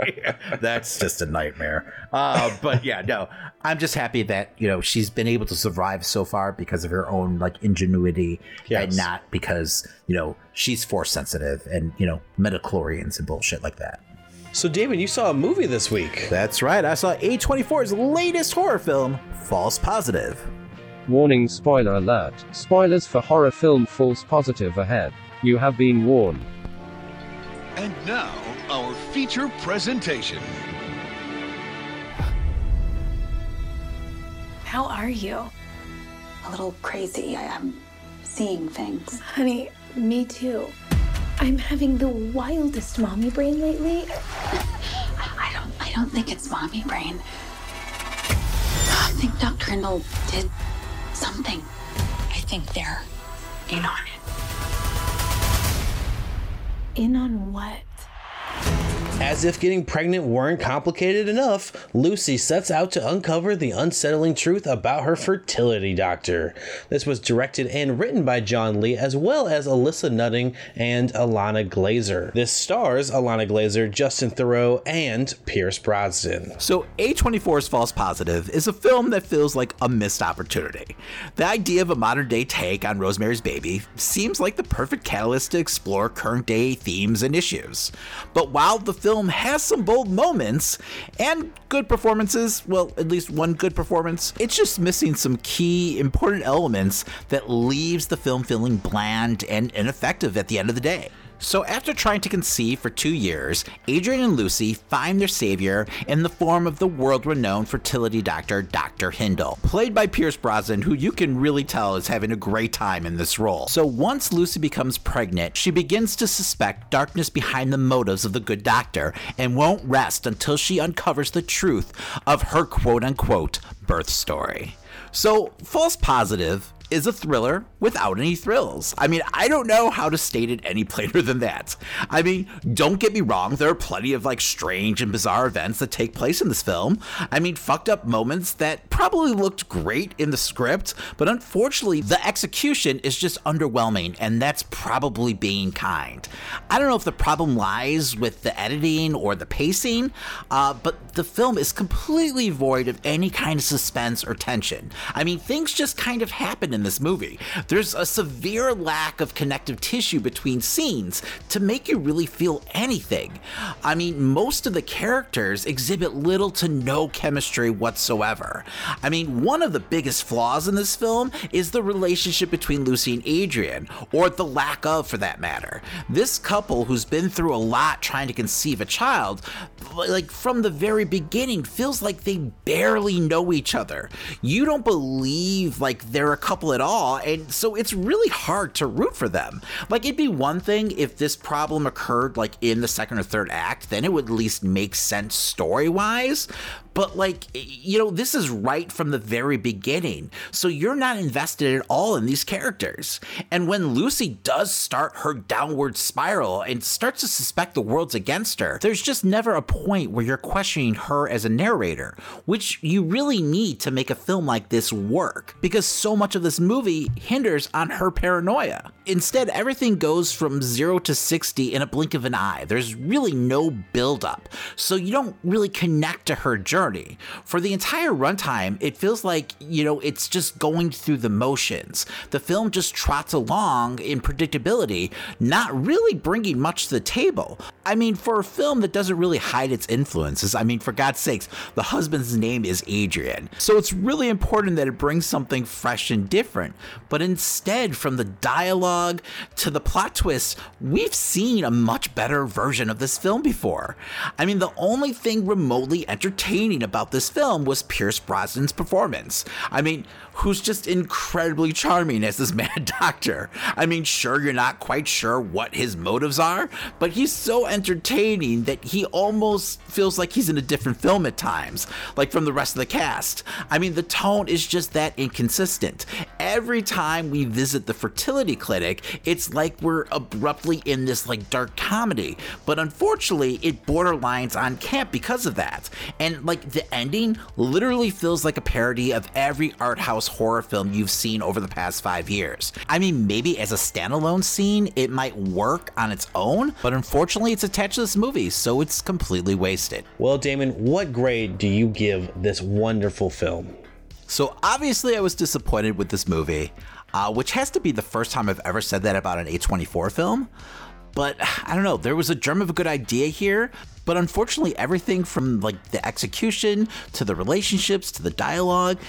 That's just a nightmare. Uh, but yeah, no, I'm just happy that, you know, she's been able to survive so far because of her own, like, ingenuity yes. and not because, you know, she's force sensitive and, you know, midichlorians and bullshit like that. So, David, you saw a movie this week. That's right. I saw A twenty-four's latest horror film, False Positive. Warning, spoiler alert. Spoilers for horror film False Positive ahead. You have been warned. And now, our feature presentation. How are you? A little crazy. I, I'm seeing things. Honey, me too. I'm having the wildest mommy brain lately. I don't I don't think it's mommy brain. I think Doctor Endel did something. I think they're in on it. In on what? As if getting pregnant weren't complicated enough, Lucy sets out to uncover the unsettling truth about her fertility doctor. This was directed and written by John Lee, as well as Alyssa Nutting and Alana Glazer. This stars Alana Glazer, Justin Theroux, and Pierce Brosnan. So A twenty-four's False Positive is a film that feels like a missed opportunity. The idea of a modern-day take on Rosemary's Baby seems like the perfect catalyst to explore current-day themes and issues. But while the film film has some bold moments and good performances, well, at least one good performance, it's just missing some key important elements that leaves the film feeling bland and ineffective at the end of the day. So after trying to conceive for two years, Adrian and Lucy find their savior in the form of the world-renowned fertility doctor, Doctor Hindle, played by Pierce Brosnan, who you can really tell is having a great time in this role. So once Lucy becomes pregnant, she begins to suspect darkness behind the motives of the good doctor and won't rest until she uncovers the truth of her quote-unquote birth story. So False Positive is a thriller without any thrills. I mean, I don't know how to state it any plainer than that. I mean, don't get me wrong, there are plenty of like strange and bizarre events that take place in this film. I mean, fucked up moments that probably looked great in the script, but unfortunately the execution is just underwhelming, and that's probably being kind. I don't know if the problem lies with the editing or the pacing, uh, but the film is completely void of any kind of suspense or tension. I mean, things just kind of happen in this movie. There's a severe lack of connective tissue between scenes to make you really feel anything. I mean, most of the characters exhibit little to no chemistry whatsoever. I mean, one of the biggest flaws in this film is the relationship between Lucy and Adrian, or the lack of for that matter. This couple who's been through a lot trying to conceive a child, like from the very beginning, feels like they barely know each other. You don't believe like they're a couple at all, and so it's really hard to root for them. Like, it'd be one thing if this problem occurred like in the second or third act, then it would at least make sense story-wise. But, like, you know, this is right from the very beginning. So you're not invested at all in these characters. And when Lucy does start her downward spiral and starts to suspect the world's against her, there's just never a point where you're questioning her as a narrator, which you really need to make a film like this work, because so much of this movie hinders on her paranoia. Instead, everything goes from zero to sixty in a blink of an eye. There's really no buildup, so you don't really connect to her journey. For the entire runtime, it feels like, you know, it's just going through the motions. The film just trots along in predictability, not really bringing much to the table. I mean, for a film that doesn't really hide its influences, I mean, for God's sakes, the husband's name is Adrian. So it's really important that it brings something fresh and different. But instead, from the dialogue to the plot twists, we've seen a much better version of this film before. I mean, the only thing remotely entertaining about this film was Pierce Brosnan's performance. I mean, who's just incredibly charming as this mad doctor. I mean, sure, you're not quite sure what his motives are, but he's so entertaining that he almost feels like he's in a different film at times, like from the rest of the cast. I mean, the tone is just that inconsistent. Every time we visit the fertility clinic, it's like we're abruptly in this like dark comedy, but unfortunately it borderlines on camp because of that. And like the ending literally feels like a parody of every art house horror film you've seen over the past five years. I mean, maybe as a standalone scene, it might work on its own, but unfortunately it's attached to this movie, so it's completely wasted. Well, Damon, what grade do you give this wonderful film? So obviously I was disappointed with this movie, uh, which has to be the first time I've ever said that about an A twenty-four film. But I don't know, there was a germ of a good idea here. But unfortunately, everything from like the execution to the relationships to the dialogue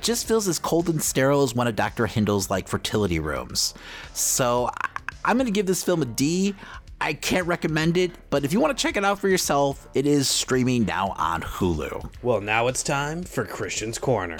just feels as cold and sterile as one of Doctor Hindle's like fertility rooms. So I'm going to give this film a D. I can't recommend it, but if you want to check it out for yourself, it is streaming now on Hulu. Well, now it's time for Christian's Corner.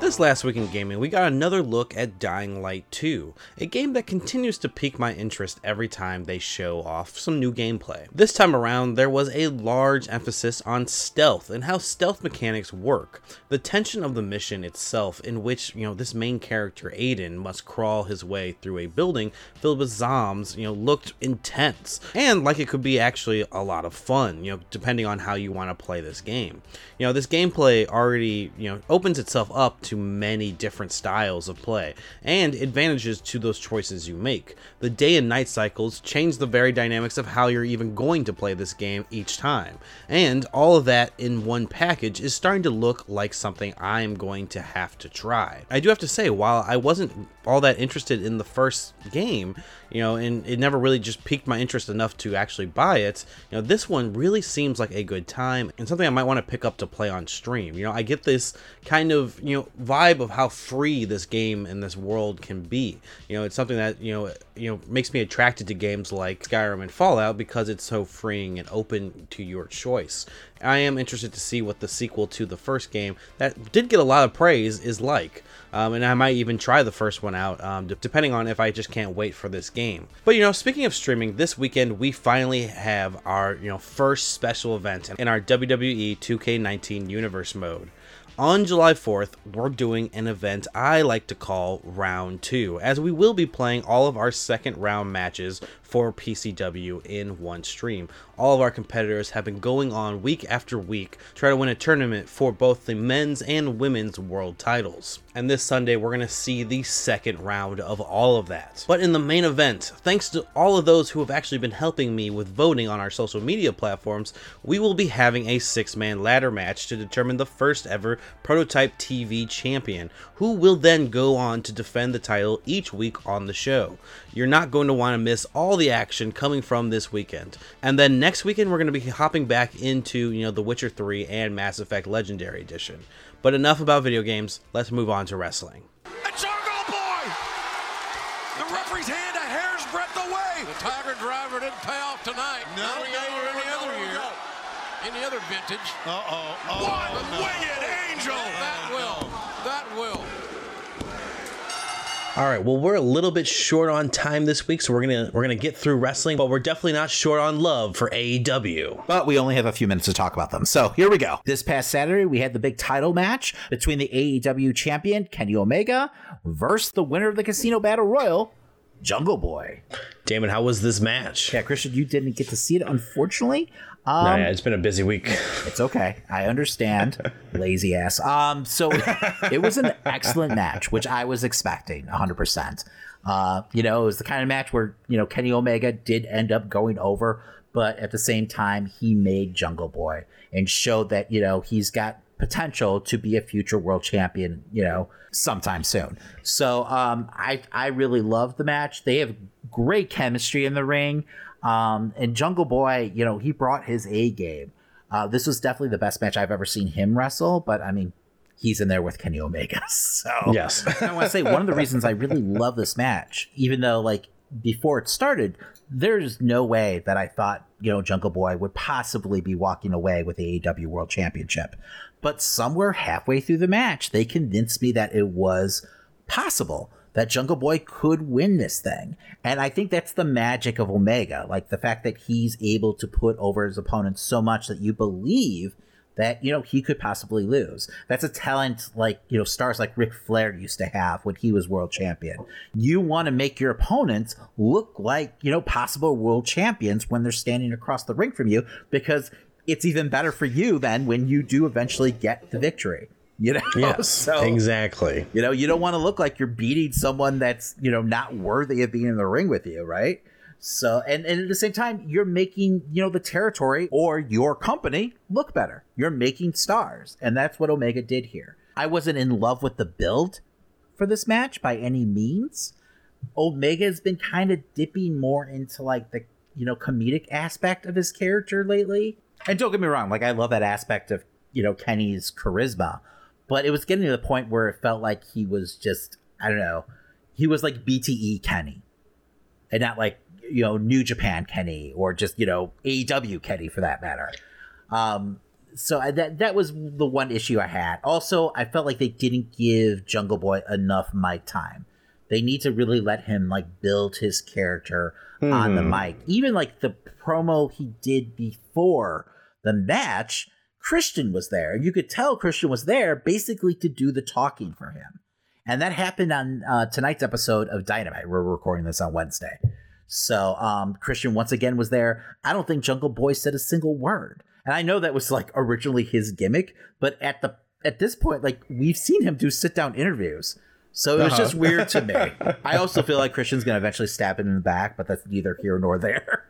This last week in gaming, we got another look at Dying Light two, a game that continues to pique my interest every time they show off some new gameplay. This time around, there was a large emphasis on stealth and how stealth mechanics work, the tension of the mission itself, in which, you know, this main character, Aiden, must crawl his way through a building filled with zombies, you know, looked intense, and like it could be actually a lot of fun, you know, depending on how you want to play this game. You know, this gameplay already, you know, opens itself up to many different styles of play and advantages to those choices you make. The day and night cycles change the very dynamics of how you're even going to play this game each time, and all of that in one package is starting to look like something I'm going to have to try. I do have to say, while I wasn't all that interested in the first game, you know, and it never really just piqued my interest enough to actually buy it, you know, this one really seems like a good time and something I might want to pick up to play on stream. You know, I get this kind of, you know, vibe of how free this game and this world can be. You know, it's something that, you know, you know, makes me attracted to games like Skyrim and Fallout because it's so freeing and open to your choice. I am interested to see what the sequel to the first game, that did get a lot of praise, is like. Um, and I might even try the first one out, um, d- depending on if I just can't wait for this game. But, you know, speaking of streaming, this weekend we finally have our, you know, first special event in our W W E two K nineteen Universe mode. On July fourth, we're doing an event I like to call Round two, as we will be playing all of our second round matches for P C W in one stream. All of our competitors have been going on week after week trying to win a tournament for both the men's and women's world titles. And this Sunday, we're going to see the second round of all of that. But in the main event, thanks to all of those who have actually been helping me with voting on our social media platforms, we will be having a six-man ladder match to determine the first ever Prototype T V champion, who will then go on to defend the title each week on the show. You're not going to want to miss all the The action coming from this weekend. And then next weekend we're going to be hopping back into, you know, The Witcher three and Mass Effect Legendary Edition. But enough about video games, let's move on to wrestling. A jungle boy! The referee's hand a hair's breadth away! The Tiger Driver didn't pay off tonight. No, no, no, any no, other no, year. No. Any other vintage. Uh-oh. Oh, what oh, winged no. angel! That will. That will. All right, well, we're a little bit short on time this week, so we're gonna we're gonna get through wrestling, but we're definitely not short on love for A E W. But we only have a few minutes to talk about them, so here we go. This past Saturday, we had the big title match between the A E W champion Kenny Omega versus the winner of the Casino Battle Royal, Jungle Boy. Damon, how was this match? Yeah, Christian, you didn't get to see it, unfortunately. Um, nah, yeah, it's been a busy week. It's okay. I understand. Lazy ass. Um, so it was an excellent match, which I was expecting one hundred percent. Uh, you know, it was the kind of match where, you know, Kenny Omega did end up going over, but at the same time, he made Jungle Boy and showed that, you know, he's got potential to be a future world champion, you know, sometime soon. So um, I, I really love the match. They have great chemistry in the ring. Um, and Jungle Boy, you know, he brought his A game. Uh, this was definitely the best match I've ever seen him wrestle, but I mean, he's in there with Kenny Omega. So yes, I want to say one of the reasons I really love this match, even though like before it started, there's no way that I thought, you know, Jungle Boy would possibly be walking away with the A E W World Championship, but somewhere halfway through the match, they convinced me that it was possible that Jungle Boy could win this thing. And I think that's the magic of Omega, like the fact that he's able to put over his opponent so much that you believe that, you know, he could possibly lose. That's a talent like, you know, stars like Ric Flair used to have when he was world champion. You want to make your opponents look like, you know, possible world champions when they're standing across the ring from you, because it's even better for you than when you do eventually get the victory. You know, yes, so, exactly. You know, you don't want to look like you're beating someone that's, you know, not worthy of being in the ring with you, right? So, and, and at the same time, you're making, you know, the territory or your company look better. You're making stars. And that's what Omega did here. I wasn't in love with the build for this match by any means. Omega has been kind of dipping more into like the, you know, comedic aspect of his character lately. And don't get me wrong, like I love that aspect of, you know, Kenny's charisma. But it was getting to the point where it felt like he was just, I don't know, he was like B T E Kenny and not like, you know, New Japan Kenny or just, you know, A E W Kenny for that matter. Um, so I, that that was the one issue I had. Also, I felt like they didn't give Jungle Boy enough mic time. They need to really let him like build his character mm. on the mic. Even like the promo he did before the match, Christian was there. You could tell Christian was there basically to do the talking for him. And that happened on uh, tonight's episode of Dynamite. We're recording this on Wednesday. So um, Christian once again was there. I don't think Jungle Boy said a single word. And I know that was like originally his gimmick, but at the at this point, like we've seen him do sit down interviews. So it was uh-huh. just weird to me. I also feel like Christian's going to eventually stab him in the back, but that's neither here nor there.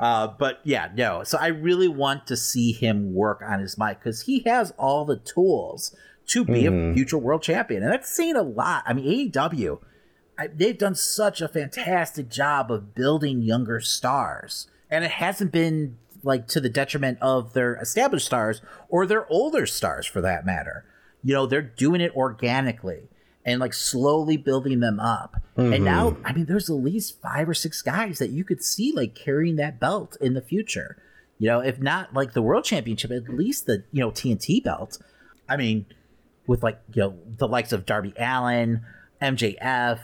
Uh, but yeah, no. So I really want to see him work on his mic because he has all the tools to be mm. a future world champion. And that's saying a lot. I mean, A E W, I, they've done such a fantastic job of building younger stars. And it hasn't been like to the detriment of their established stars or their older stars for that matter. You know, they're doing it organically and like slowly building them up. Mm-hmm. And now, I mean, there's at least five or six guys that you could see like carrying that belt in the future. You know, if not like the world championship, at least the, you know, T N T belt. I mean, with like, you know, the likes of Darby Allin, M J F,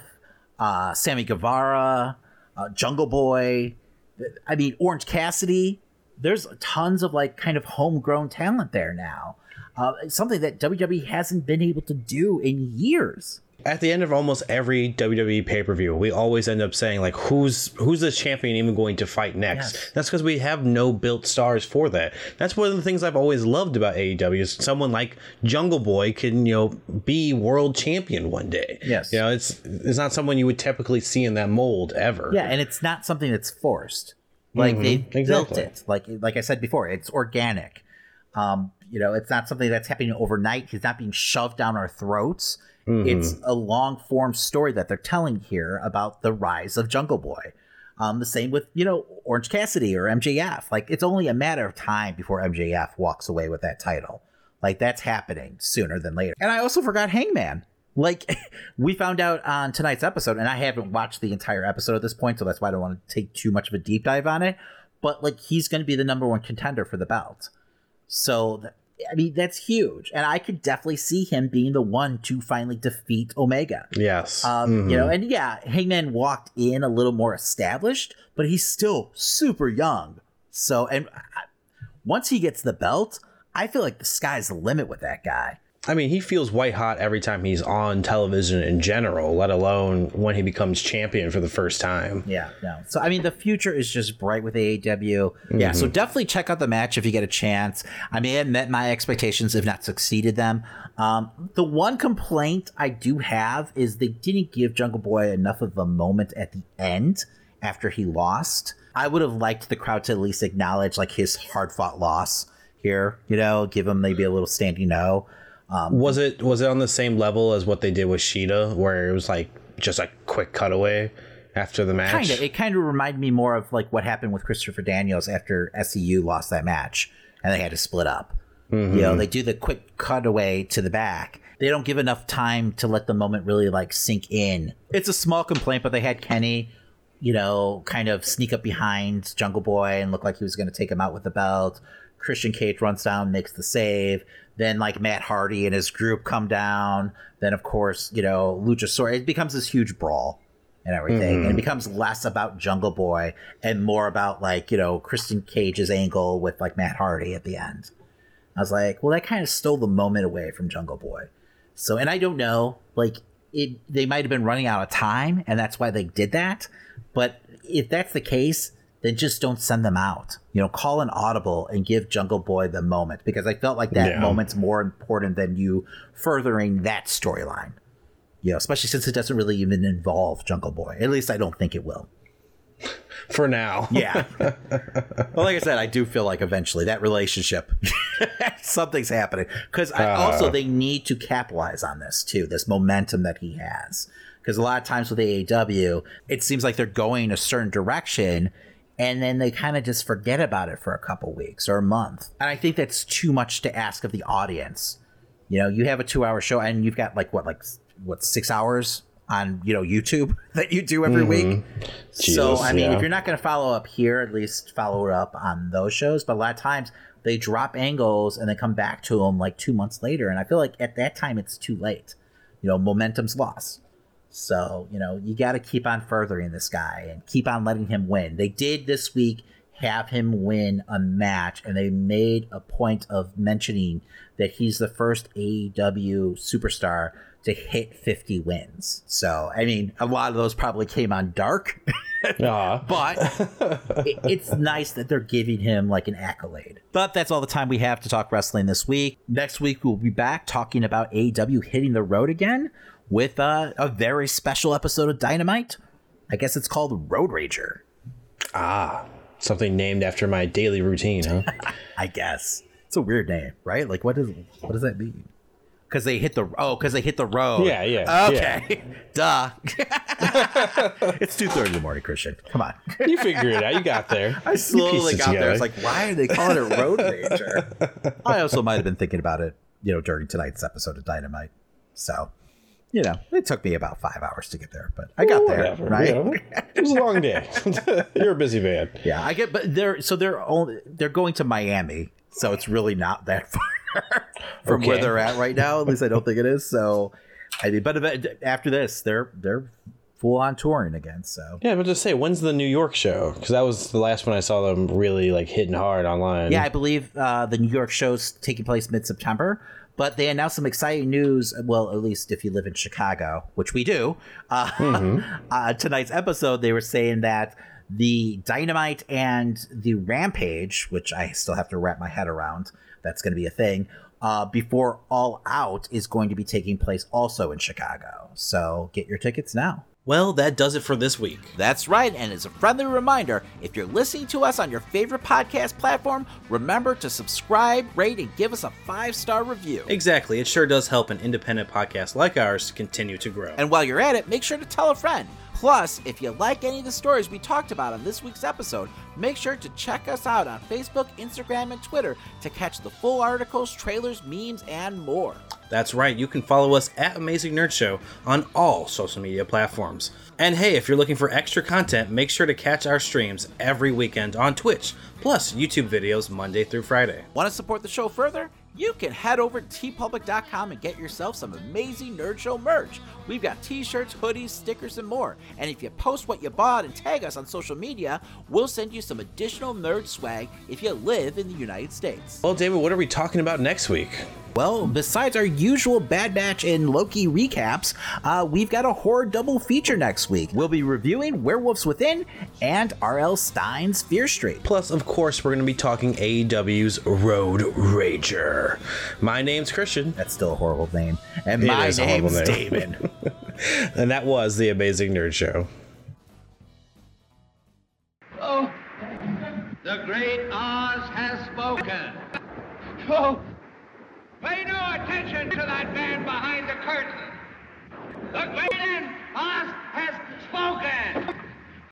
uh, Sammy Guevara, uh, Jungle Boy. I mean, Orange Cassidy. There's tons of like kind of homegrown talent there now. Uh, something that W W E hasn't been able to do in years. At the end of almost every W W E pay-per-view, we always end up saying, like, who's who's the champion even going to fight next? Yes. That's because we have no built stars for that. That's one of the things I've always loved about A E W is someone like Jungle Boy can, you know, be world champion one day. Yes. You know, it's, it's not someone you would typically see in that mold ever. Yeah, and it's not something that's forced. Like, mm-hmm. they exactly. built it. Like, like I said before, it's organic. Um, you know, it's not something that's happening overnight. It's not being shoved down our throats. Mm-hmm. It's a long form story that they're telling here about the rise of Jungle Boy. Um, the same with, you know, Orange Cassidy or M J F. Like, it's only a matter of time before M J F walks away with that title. Like, that's happening sooner than later. And I also forgot Hangman. Like, we found out on tonight's episode, and I haven't watched the entire episode at this point, so that's why I don't want to take too much of a deep dive on it. But, like, he's going to be the number one contender for the belt. So I mean, that's huge. And I could definitely see him being the one to finally defeat Omega. Yes. Um, mm-hmm. You know, and yeah, Hangman walked in a little more established, but he's still super young. So, and once he gets the belt, I feel like the sky's the limit with that guy. I mean, he feels white hot every time he's on television in general, let alone when he becomes champion for the first time. Yeah. No. So, I mean, the future is just bright with A E W. Mm-hmm. Yeah. So definitely check out the match if you get a chance. I mean, it met my expectations, if not succeeded them. Um, the one complaint I do have is they didn't give Jungle Boy enough of a moment at the end after he lost. I would have liked the crowd to at least acknowledge like his hard fought loss here, you know, give him maybe a little standing O. Um, was it was it on the same level as what they did with Sheeta, where it was like just a quick cutaway after the match? Kind of. It kind of reminded me more of like what happened with Christopher Daniels after S C U lost that match and they had to split up. Mm-hmm. You know, they do the quick cutaway to the back. They don't give enough time to let the moment really like sink in. It's a small complaint, but they had Kenny, you know, kind of sneak up behind Jungle Boy and look like he was going to take him out with the belt. Christian Cage runs down, makes the save. Then, like, Matt Hardy and his group come down. Then, of course, you know, Luchasaurus. It becomes this huge brawl and everything. Mm-hmm. And it becomes less about Jungle Boy and more about, like, you know, Christian Cage's angle with, like, Matt Hardy at the end. I was like, well, that kind of stole the moment away from Jungle Boy. So, and I don't know, like, it they might have been running out of time, and that's why they did that. But if that's the case, then just don't send them out. You know, call an audible and give Jungle Boy the moment, because I felt like that yeah. moment's more important than you furthering that storyline. You know, especially since it doesn't really even involve Jungle Boy. At least I don't think it will. For now. Yeah. Well, like I said, I do feel like eventually that relationship, something's happening. Because uh, also they need to capitalize on this too, this momentum that he has. Because a lot of times with A E W, it seems like they're going a certain direction, and then they kind of just forget about it for a couple weeks or a month. And I think that's too much to ask of the audience. You know, you have a two hour show and you've got like what, like what, six hours on, you know, YouTube that you do every mm-hmm. week. Jesus, so, I mean, yeah. if you're not going to follow up here, at least follow up on those shows. But a lot of times they drop angles and they come back to them like two months later. And I feel like at that time it's too late. You know, momentum's lost. So, you know, you got to keep on furthering this guy and keep on letting him win. They did this week have him win a match, and they made a point of mentioning that he's the first A E W superstar to hit fifty wins. So, I mean, a lot of those probably came on Dark, but it, it's nice that they're giving him like an accolade. But that's all the time we have to talk wrestling this week. Next week, we'll be back talking about A E W hitting the road again, with uh, a very special episode of Dynamite. I guess it's called Road Rager. Ah, something named after my daily routine, huh? I guess it's a weird name, right? Like, what does what does that mean? Because they hit the oh, because they hit the road. Yeah, yeah. Okay, yeah. Duh. It's two thirty in the morning, Christian. Come on, you figure it out. You got there. I slowly got together. there. It's like, why are they calling it Road Rager? I also might have been thinking about it, you know, during tonight's episode of Dynamite. So. You know, it took me about five hours to get there, but I got Whatever, there. Right? You know, it was a long day. You're a busy man. Yeah, I get, but they're so they're only they're going to Miami, so it's really not that far from okay. where they're at right now. At least I don't think it is. So, I mean, but after this, they're they're full on touring again. So yeah, but just say, when's the New York show? Because that was the last one I saw them really like hitting hard online. Yeah, I believe uh, the New York show's taking place mid September. But they announced some exciting news, well, at least if you live in Chicago, which we do. Uh, mm-hmm. uh, tonight's episode, they were saying that the Dynamite and the Rampage, which I still have to wrap my head around, that's going to be a thing, uh, before All Out is going to be taking place also in Chicago. So get your tickets now. Well, that does it for this week. That's right, and as a friendly reminder, if you're listening to us on your favorite podcast platform, remember to subscribe, rate, and give us a five-star review. Exactly, it sure does help an independent podcast like ours continue to grow. And while you're at it, make sure to tell a friend. Plus, if you like any of the stories we talked about on this week's episode, make sure to check us out on Facebook, Instagram, and Twitter to catch the full articles, trailers, memes, and more. That's right, you can follow us at Amazing Nerd Show on all social media platforms. And hey, if you're looking for extra content, make sure to catch our streams every weekend on Twitch, plus YouTube videos Monday through Friday. Want to support the show further? you can head over to t public dot com and get yourself some amazing Nerd Show merch. We've got t-shirts, hoodies, stickers, and more. And if you post what you bought and tag us on social media, we'll send you some additional nerd swag if you live in the United States. Well, David, what are we talking about next week? Well, besides our usual Bad Batch and Loki recaps, uh, we've got a horror double feature next week. We'll be reviewing Werewolves Within and R L. Stein's Fear Street. Plus, of course, we're going to be talking A E W's Road Rager. My name's Christian. That's still a horrible name. And it my name's name. David. And that was The Amazing Nerd Show. Oh, the great Oz has spoken. Oh. Pay no attention to that man behind the curtain. The great Oz has spoken.